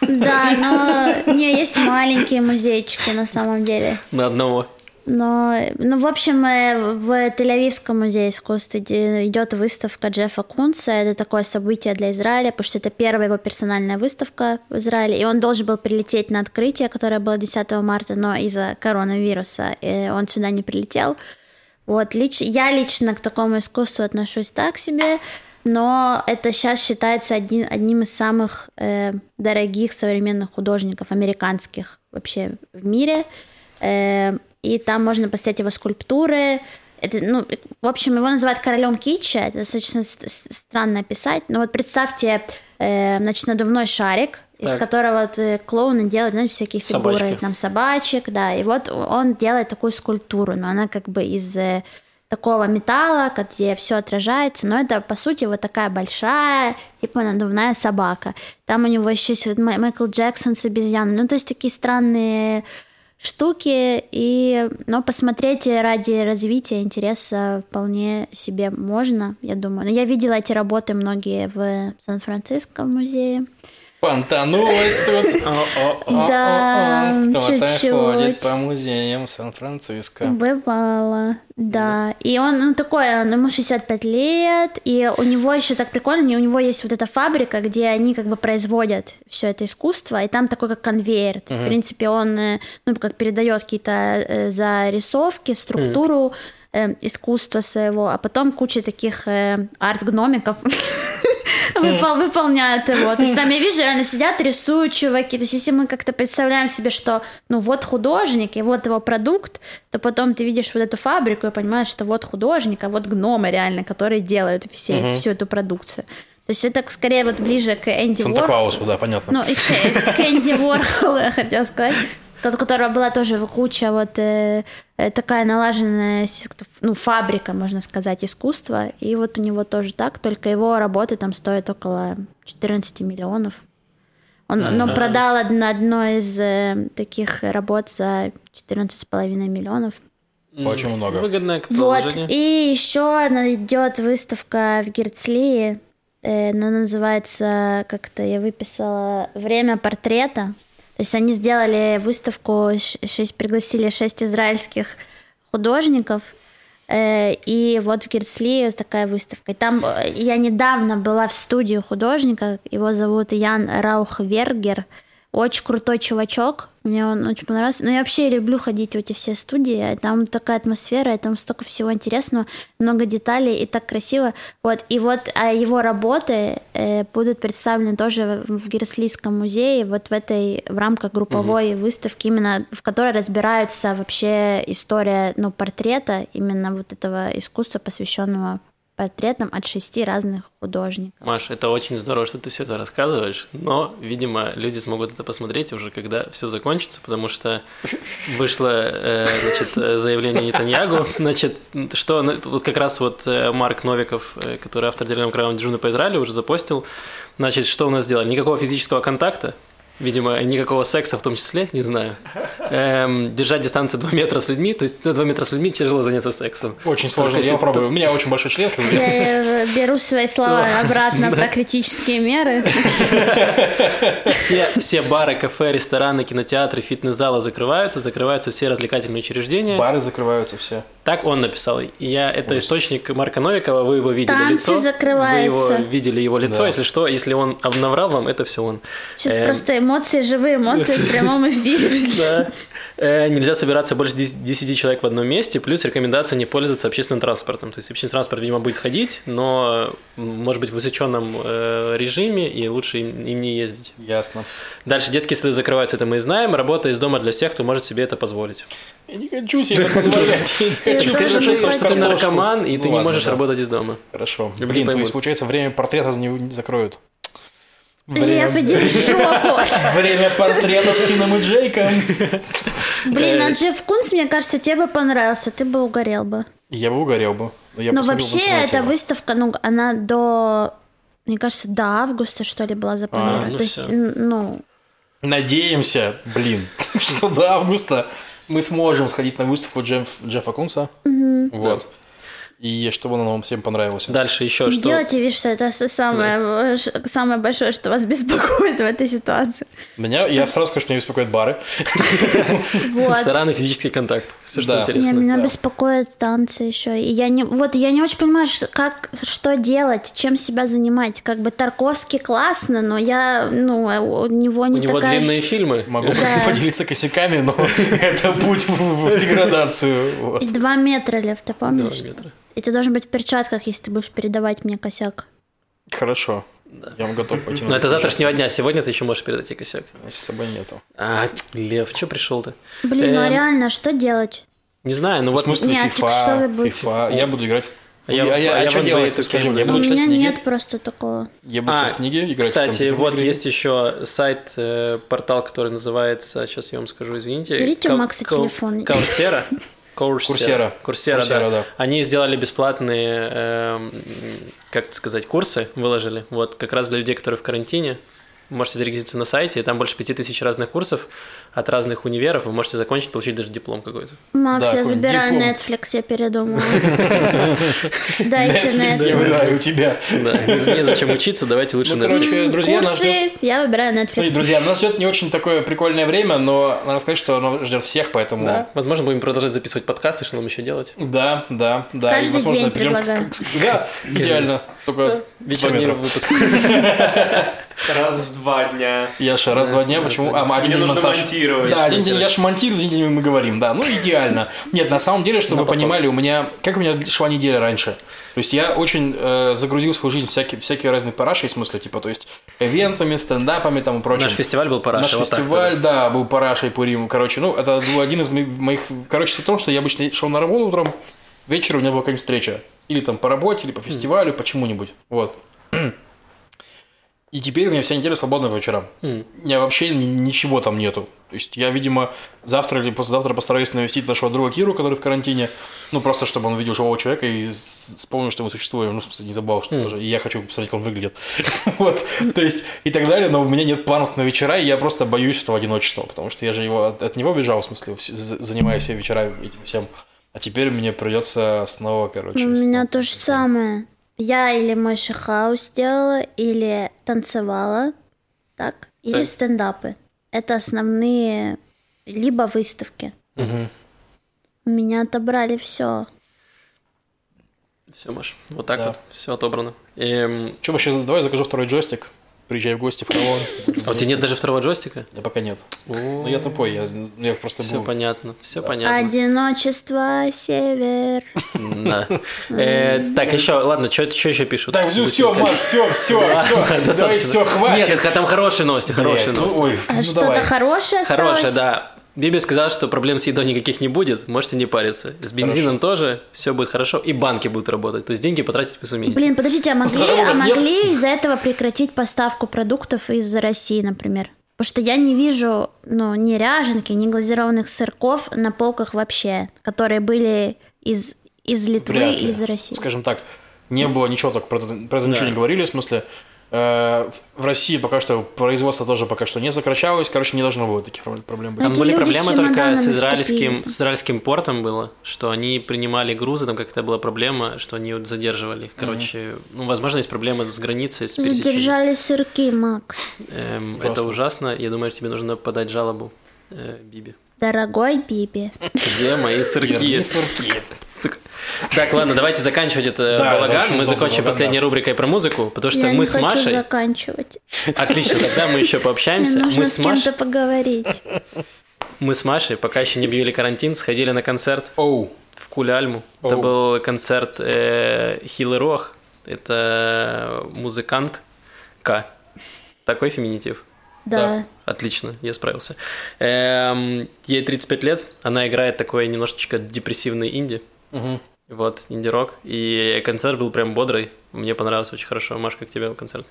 Да, но не, есть маленькие музейчики на самом деле. На одного. Но, ну, в общем, в Тель-Авивском музее искусств идет выставка Джеффа Кунса. Это такое событие для Израиля, потому что это первая его персональная выставка в Израиле. И он должен был прилететь на открытие, которое было десятого марта, но из-за коронавируса он сюда не прилетел. Вот, лич... Я лично к такому искусству отношусь так себе, но это сейчас считается один, одним из самых э, дорогих современных художников американских вообще в мире. Э, И там можно посмотреть его скульптуры. Это, ну, в общем, его называют королем китча. Это достаточно ст- странно описать. Но вот представьте, э, значит, надувной шарик, так. из которого вот, э, клоуны делают, знаете, всякие фигуры. Собачки. Там собачек, да. И вот он делает такую скульптуру. Но она как бы из э, такого металла, где все отражается. Но это, по сути, вот такая большая, типа надувная собака. Там у него еще есть Майкл Джексон с обезьяной. Ну, то есть такие странные... штуки, и, но посмотреть ради развития интереса вполне себе можно, я думаю. Но я видела эти работы многие в Сан-Франциско в музее. Понтанулась тут. Да, чуть-чуть. Кто-то ходит по музеям Сан-Франциско. Бывало, да. И он такой, ему шестьдесят пять лет, и у него еще так прикольно, у него есть вот эта фабрика, где они как бы производят все это искусство, и там такой как конвейер. В принципе, он, ну, как передает какие-то зарисовки, структуру искусства своего, а потом куча таких арт-гномиков. выполняют его. То есть там я вижу, реально сидят, рисуют чуваки. То есть если мы как-то представляем себе, что ну вот художник, и вот его продукт, то потом ты видишь вот эту фабрику и понимаешь, что вот художник, а вот гномы реально, которые делают все, угу. всю эту продукцию. То есть это скорее вот ближе к Энди Ворхолу. Санта-Клаусу, да, понятно. Ну, и к, к Энди Ворхолу, я хотела сказать. У которого была тоже куча вот э, такая налаженная ну, фабрика, можно сказать, искусства. И вот у него тоже так, только его работы там стоят около четырнадцать миллионов. Он, да, он да. продал одно, одно из э, таких работ за четырнадцать с половиной миллионов. Очень много. Выгодное положение. Вот. И еще идет выставка в Герцлии. Э, она называется, как-то я выписала, «Время портрета». То есть они сделали выставку, шесть, пригласили шесть израильских художников, э, и вот в Герцлии такая выставка. И там я недавно была в студии художника, его зовут Ян Раухвергер, очень крутой чувачок, мне он очень понравился. Но я вообще люблю ходить в эти все студии, там такая атмосфера, и там столько всего интересного, много деталей и так красиво. Вот. И вот а его работы э, будут представлены тоже в, в Герцлийском музее, вот в этой, в рамках групповой угу. выставки, именно в которой разбираются вообще история ну, портрета, именно вот этого искусства, посвященного портретом от шести разных художников. Маш, это очень здорово, что ты все это рассказываешь, но, видимо, люди смогут это посмотреть уже, когда все закончится, потому что вышло э, значит, заявление Нитаниягу, значит, что вот как раз вот Марк Новиков, который автор деревянного края «Дежурный по Израилю», уже запостил, значит, что у нас сделали? Никакого физического контакта, видимо, никакого секса в том числе, не знаю. Эм, держать дистанцию два метра с людьми, то есть два метра с людьми тяжело заняться сексом. Очень сложно, я пробую. Ты... У меня очень большой член. Я беру свои слова обратно про критические меры. Все бары, кафе, рестораны, кинотеатры, фитнес-залы закрываются, закрываются все развлекательные учреждения. Бары закрываются все. Так он написал. Я Это источник Марка Новикова, вы его видели лицо. Танцы закрываются. Вы его видели, его лицо, если что, если он наврал вам, это все он. Сейчас просто эмоции, живые эмоции в прямом эфире. Да. Э, нельзя собираться больше десяти человек в одном месте, плюс рекомендация не пользоваться общественным транспортом. То есть общественный транспорт, видимо, будет ходить, но, может быть, в усеченном э, режиме, и лучше им, им не ездить. Ясно. Дальше детские сады закрываются, это мы и знаем. Работа из дома для всех, кто может себе это позволить. Я не хочу себе это позволять. Скажи, что ты наркоман, и ты не можешь работать из дома. Хорошо. Блин, то есть, получается, время портрета не закроют. Время... Лев, иди в жопу! Время портрета с Финном и Джейком. Блин, а Джефф Кунс, мне кажется, тебе бы понравился. Ты бы угорел бы. Я бы угорел бы. Я Но вообще эта выставка, ну, она до... Мне кажется, до августа, что ли, была запланирована. А, ну То есть, ну... Надеемся, блин, что до августа мы сможем сходить на выставку Джефф... Джеффа Кунса. Угу. Вот. Да. И чтобы он вам всем понравился. Дальше еще что? Делайте вид, что это самое, да. самое большое, что вас беспокоит в этой ситуации. Меня, что... Я сразу скажу, что меня беспокоит бары. Рестораны, физический контакт. Все, что интересно. Меня беспокоят танцы еще. И я не, вот я не очень понимаю, как, что делать, чем себя занимать. Как бы Тарковский классно, но я, ну, у него не такая... У него длинные фильмы. Могу поделиться косяками, но это путь в деградацию. И два метра, Лев, ты помнишь? Два метра. И ты должен быть в перчатках, если ты будешь передавать мне косяк. Хорошо. Да. Я вам готов потянуть. Но это завтрашнего дня. Сегодня ты еще можешь передать и косяк. Значит, с собой нету. А, Лев, что пришел-то? Блин, эм... ну реально, что делать? Не знаю, ну вот... В смысле, Нет, фифа, фифа. Я буду играть в... А я, а я, а я что делать, скажи мне? У меня книги. Нет просто такого. Я буду а, читать книги, играть. Кстати, вот книги. Есть еще сайт, э, портал, который называется... Сейчас я вам скажу, извините. Берите у Макса телефон. Курсера. Курсера. Курсера, да. да. Они сделали бесплатные, э, как сказать, курсы, выложили. Вот как раз для людей, которые в карантине. Можете зарегистрироваться на сайте, и там больше пяти тысяч разных курсов от разных универов. Вы можете закончить, получить даже диплом какой-то. Макс, да, я забираю диплом. Netflix, я передумала. Дайте Netflix. Я выбираю тебя. Да, незачем учиться, давайте лучше Netflix. Курсы, я выбираю Netflix. Друзья, нас ждет не очень такое прикольное время, но надо сказать, что оно ждет всех, поэтому... Да, возможно, будем продолжать записывать подкасты, что нам еще делать. Да, да, да. Каждый день предлагаем. Да, идеально. Только вечерний выпуск. Раз в два дня. Я же раз в два дня, почему? А, один Мне день нужно монтаж. монтировать. Да, один день я же монтирую, один день мы говорим, да. Ну, идеально. Нет, на самом деле, чтобы вы понимали, у меня... Как у меня шла неделя раньше? То есть, я очень э, загрузил свою жизнь всякие, всякие разные параши, в смысле, типа, то есть, ивентами, стендапами там и прочим. Наш фестиваль был парашей. Наш вот фестиваль, так, да, был парашей, Пурим. Короче, ну, это был один из моих... моих... Короче, суть в том, что я обычно шел на работу утром, вечером у меня была какая-нибудь встреча. Или там по работе, или по фестивалю, mm. почему-нибудь. Вот. И теперь у меня вся неделя свободна по вечерам. Mm. У меня вообще ничего там нету. То есть я, видимо, завтра или послезавтра постараюсь навестить нашего друга Киру, который в карантине. Ну, просто чтобы он видел живого человека и вспомнил, что мы существуем. Ну, в смысле, не забыл, что mm. тоже. И я хочу посмотреть, как он выглядит. Вот. То есть и так далее. Но у меня нет планов на вечера, и я просто боюсь этого одиночества. Потому что я же его, от, от него бежал, в смысле, занимаюсь все вечера этим всем. А теперь мне придется снова, короче... У меня то же самое. Я или Мэшхаус делала, или танцевала, так, или так. Стендапы. Это основные, либо выставки. Угу. У меня отобрали все. Все, Маш, вот так да. вот, все отобрано. И... Че, вообще, давай закажу второй джойстик. Приезжай в гости в колонн. А у тебя нет даже второго джойстика? Да, пока нет. Ну, я тупой, я, я просто был... Все понятно, все да. понятно. Одиночество, север. Да. Э, так, еще, ладно, что еще пишут? Так, все, все, Макс, все, все, все. Давай, все, хватит. Нет, там хорошие новости, хорошие новости. А что-то хорошее осталось? Хорошее, да. Биби сказал, что проблем с едой никаких не будет, можете не париться. С бензином хорошо. Тоже все будет хорошо, и банки будут работать. То есть деньги потратить вы сумеете. Блин, подождите, а могли, а могли из-за этого прекратить поставку продуктов из России, например? Потому что я не вижу, ну, ни ряженки, ни глазированных сырков на полках вообще, которые были из, из Литвы Вряд и из России. Скажем так, не да. было ничего, так про, про это да. ничего не говорили, в смысле... В России пока что производство тоже пока что не сокращалось. Короче, не должно было таких проблем быть. Там были проблемы только с израильским, с израильским портом было, что они принимали грузы, там как-то была проблема, что они задерживали их. Короче, mm-hmm. ну, возможно, есть проблемы с границей, с пересечением. Задержали сырки, Макс. Эм, это ужасно. Я думаю, тебе нужно подать жалобу, э, Биби. Дорогой Биби. Где мои сырки? Так, ладно, давайте заканчивать это балаган. Мы закончим последней рубрикой про музыку, потому что мы с Машей... Я не хочу заканчивать. Отлично, тогда мы еще пообщаемся. Мне нужно с кем-то поговорить. Мы с Машей, пока еще не объявили карантин, сходили на концерт в Куле-Альму. Это был концерт Хилы Рох. Это музыкантка. Такой феминитив. Да. да. Отлично, я справился. Эм, ей тридцать пять лет, она играет такой немножечко депрессивный инди. Угу. Вот, инди-рок. И концерт был прям бодрый. Мне понравился очень хорошо. Маш, как тебе концерт?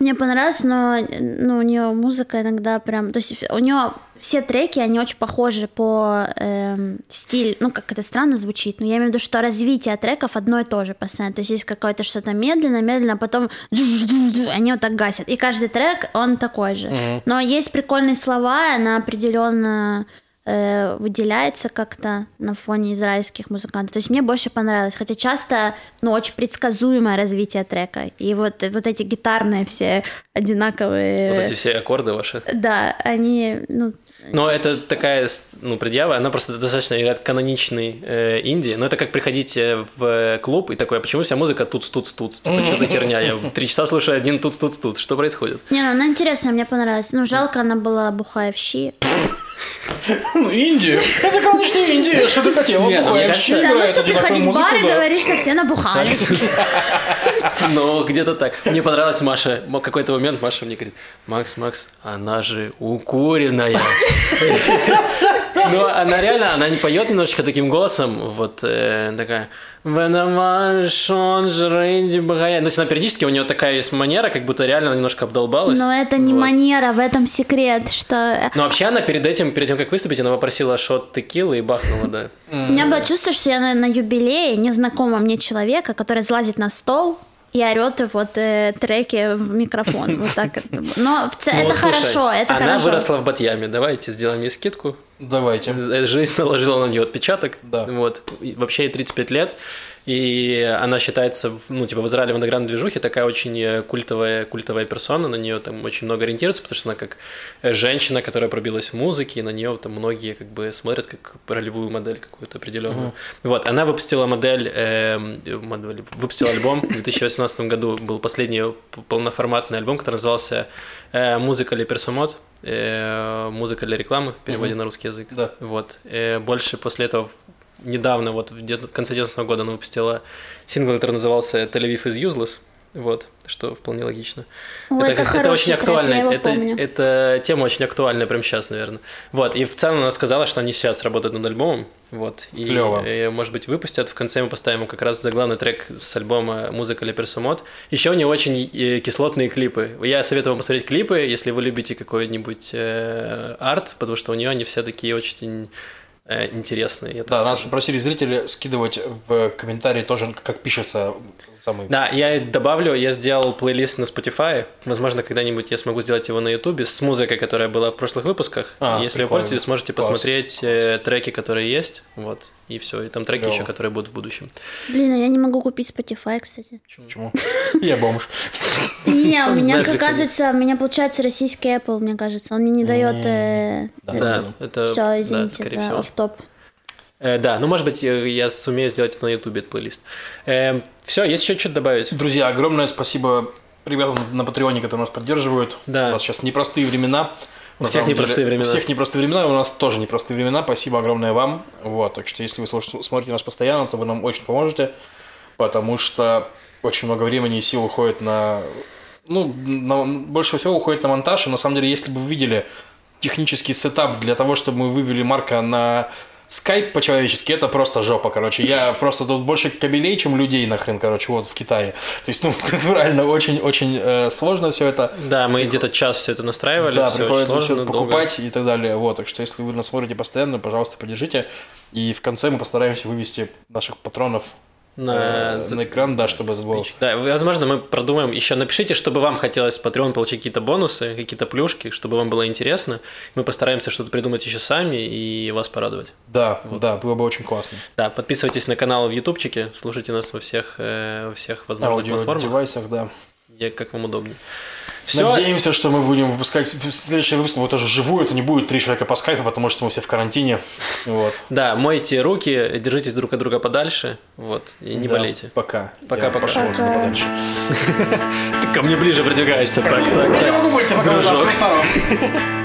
Мне понравилось, но ну, у нее музыка иногда прям... То есть у нее все треки, они очень похожи по эм, стилю. Ну, как это странно звучит, но я имею в виду, что развитие треков одно и то же постоянно. То есть есть какое-то что-то медленно-медленно, а потом они вот так гасят. И каждый трек, он такой же. Mm-hmm. Но есть прикольные слова, она определенно э, выделяется как-то на фоне израильских музыкантов. То есть мне больше понравилось. Хотя часто, ну, очень предсказуемое развитие трека. И вот, вот эти гитарные все одинаковые... Вот эти все аккорды ваши. Да, они... Ну, но это такая, ну, предъява, она просто достаточно играет каноничный э, инди, но это как приходить в клуб и такое, а почему вся музыка туц-туц-туц, типа, что за херня, я три часа слушаю один туц-туц-туц, что происходит? Не, ну она интересная, мне понравилась, ну жалко, она была бухаевщи. Ну, Индия. Это, конечно, Индия. Что ты хотела? Бухаешь. Все равно, что приходить в бар и говоришь, что все набухались. Ну, где-то так. Мне понравилась Маша. В какой-то момент Маша мне говорит: Макс, Макс, она же укуренная. Ну, она реально, она не поет немножечко таким голосом, вот э, такая. То есть она периодически, у нее такая есть манера, как будто реально она немножко обдолбалась. Но это не вот. манера, в этом секрет, что... Ну, вообще она перед этим, перед тем, как выступить, она попросила шот текилы и бахнула, да. У меня было чувство, что я на, на юбилее незнакомого мне человека, который залазит на стол... И орёт вот э, треки в микрофон. Вот так это. Но в ц... ну, это слушай, хорошо, это она хорошо. Она выросла в Батьяме. Давайте сделаем ей скидку. Давайте. Жизнь наложила на нее отпечаток. Да. Вот. И вообще ей тридцать пять лет. И она считается, ну, типа, в Израиле в андеграундной движухе такая очень культовая, культовая персона. На нее там очень много ориентируется, потому что она как женщина, которая пробилась в музыке, и на нее там многие как бы смотрят как ролевую модель какую-то определенную. Uh-huh. Вот, она выпустила модель, э, модель, выпустила альбом в две тысячи восемнадцатом году, был последний полноформатный альбом, который назывался э, «Музыка для Персомод», э, «Музыка для рекламы» в переводе uh-huh. на русский язык. Да. Вот, э, больше после этого... Недавно, вот в конце девяностого года она выпустила сингл, который назывался «Тель-Авив is useless», вот, что вполне логично. О, это, это, как, это очень актуально, это, это тема очень актуальна прямо сейчас, наверное. Вот, и в целом она сказала, что они сейчас работают над альбомом, вот, и, и может быть, выпустят. В конце мы поставим как раз заглавный трек с альбома «Музыка для Персомод». Еще у нее очень кислотные клипы. Я советую вам посмотреть клипы, если вы любите какой-нибудь э, арт, потому что у нее они все такие очень... интересные. Да, нас попросили зрители скидывать в комментарии тоже, как пишется самый... Да, я добавлю, я сделал плейлист на Spotify, возможно, когда-нибудь я смогу сделать его на YouTube с музыкой, которая была в прошлых выпусках. А, если прикольно. Вы пользуетесь, сможете класс, посмотреть класс. треки, которые есть, вот, и все, и там треки Лево. еще, которые будут в будущем. Блин, а я не могу купить Spotify, кстати. Почему? Я бомж. Не, у меня, оказывается, у меня получается российский Apple, мне кажется, он мне не дает... Да, это... Все, извините, да, топ. Э, да, ну, может быть, я сумею сделать это на Ютубе, этот плейлист. Э, все, есть еще что-то добавить? Друзья, огромное спасибо ребятам на Патреоне, которые нас поддерживают. Да. У нас сейчас непростые времена. У всех непростые времена. У всех непростые времена, и у нас тоже непростые времена. Спасибо огромное вам. Вот, так что, если вы смотрите нас постоянно, то вы нам очень поможете, потому что очень много времени и сил уходит на... Ну, на... больше всего уходит на монтаж, и на самом деле, если бы вы видели... технический сетап для того, чтобы мы вывели Марка на скайп по-человечески, это просто жопа, короче. Я просто тут больше кабелей, чем людей нахрен, короче, вот в Китае. То есть, ну, это реально очень-очень э, сложно все это. Да, мы Прих... где-то час все это настраивали. Да, все приходится сложно, все покупать долго. И так далее. Вот, так что, если вы нас смотрите постоянно, пожалуйста, поддержите. И в конце мы постараемся вывести наших патронов На... на экран, да, чтобы забыл. Да, возможно, мы продумаем еще. Напишите, чтобы вам хотелось в Patreon получить какие-то бонусы, какие-то плюшки, чтобы вам было интересно. Мы постараемся что-то придумать еще сами и вас порадовать. Да, вот. Да, было бы очень классно. Да, подписывайтесь на канал в Ютубчике, слушайте нас во всех, э, во всех возможных Аудио- платформах. девайсах, да. Где, как вам удобнее. Все. Надеемся, что мы будем выпускать следующий выпуск, вот тоже живую, это не будет три человека по скайпу, потому что мы все в карантине. Вот. Да, мойте руки, держитесь друг от друга подальше, вот, и не да. болейте. Пока. Пока, пока. Пошел пока. Подальше. Ты ко мне ближе продвигаешься, так, так. Не ругайся, пока.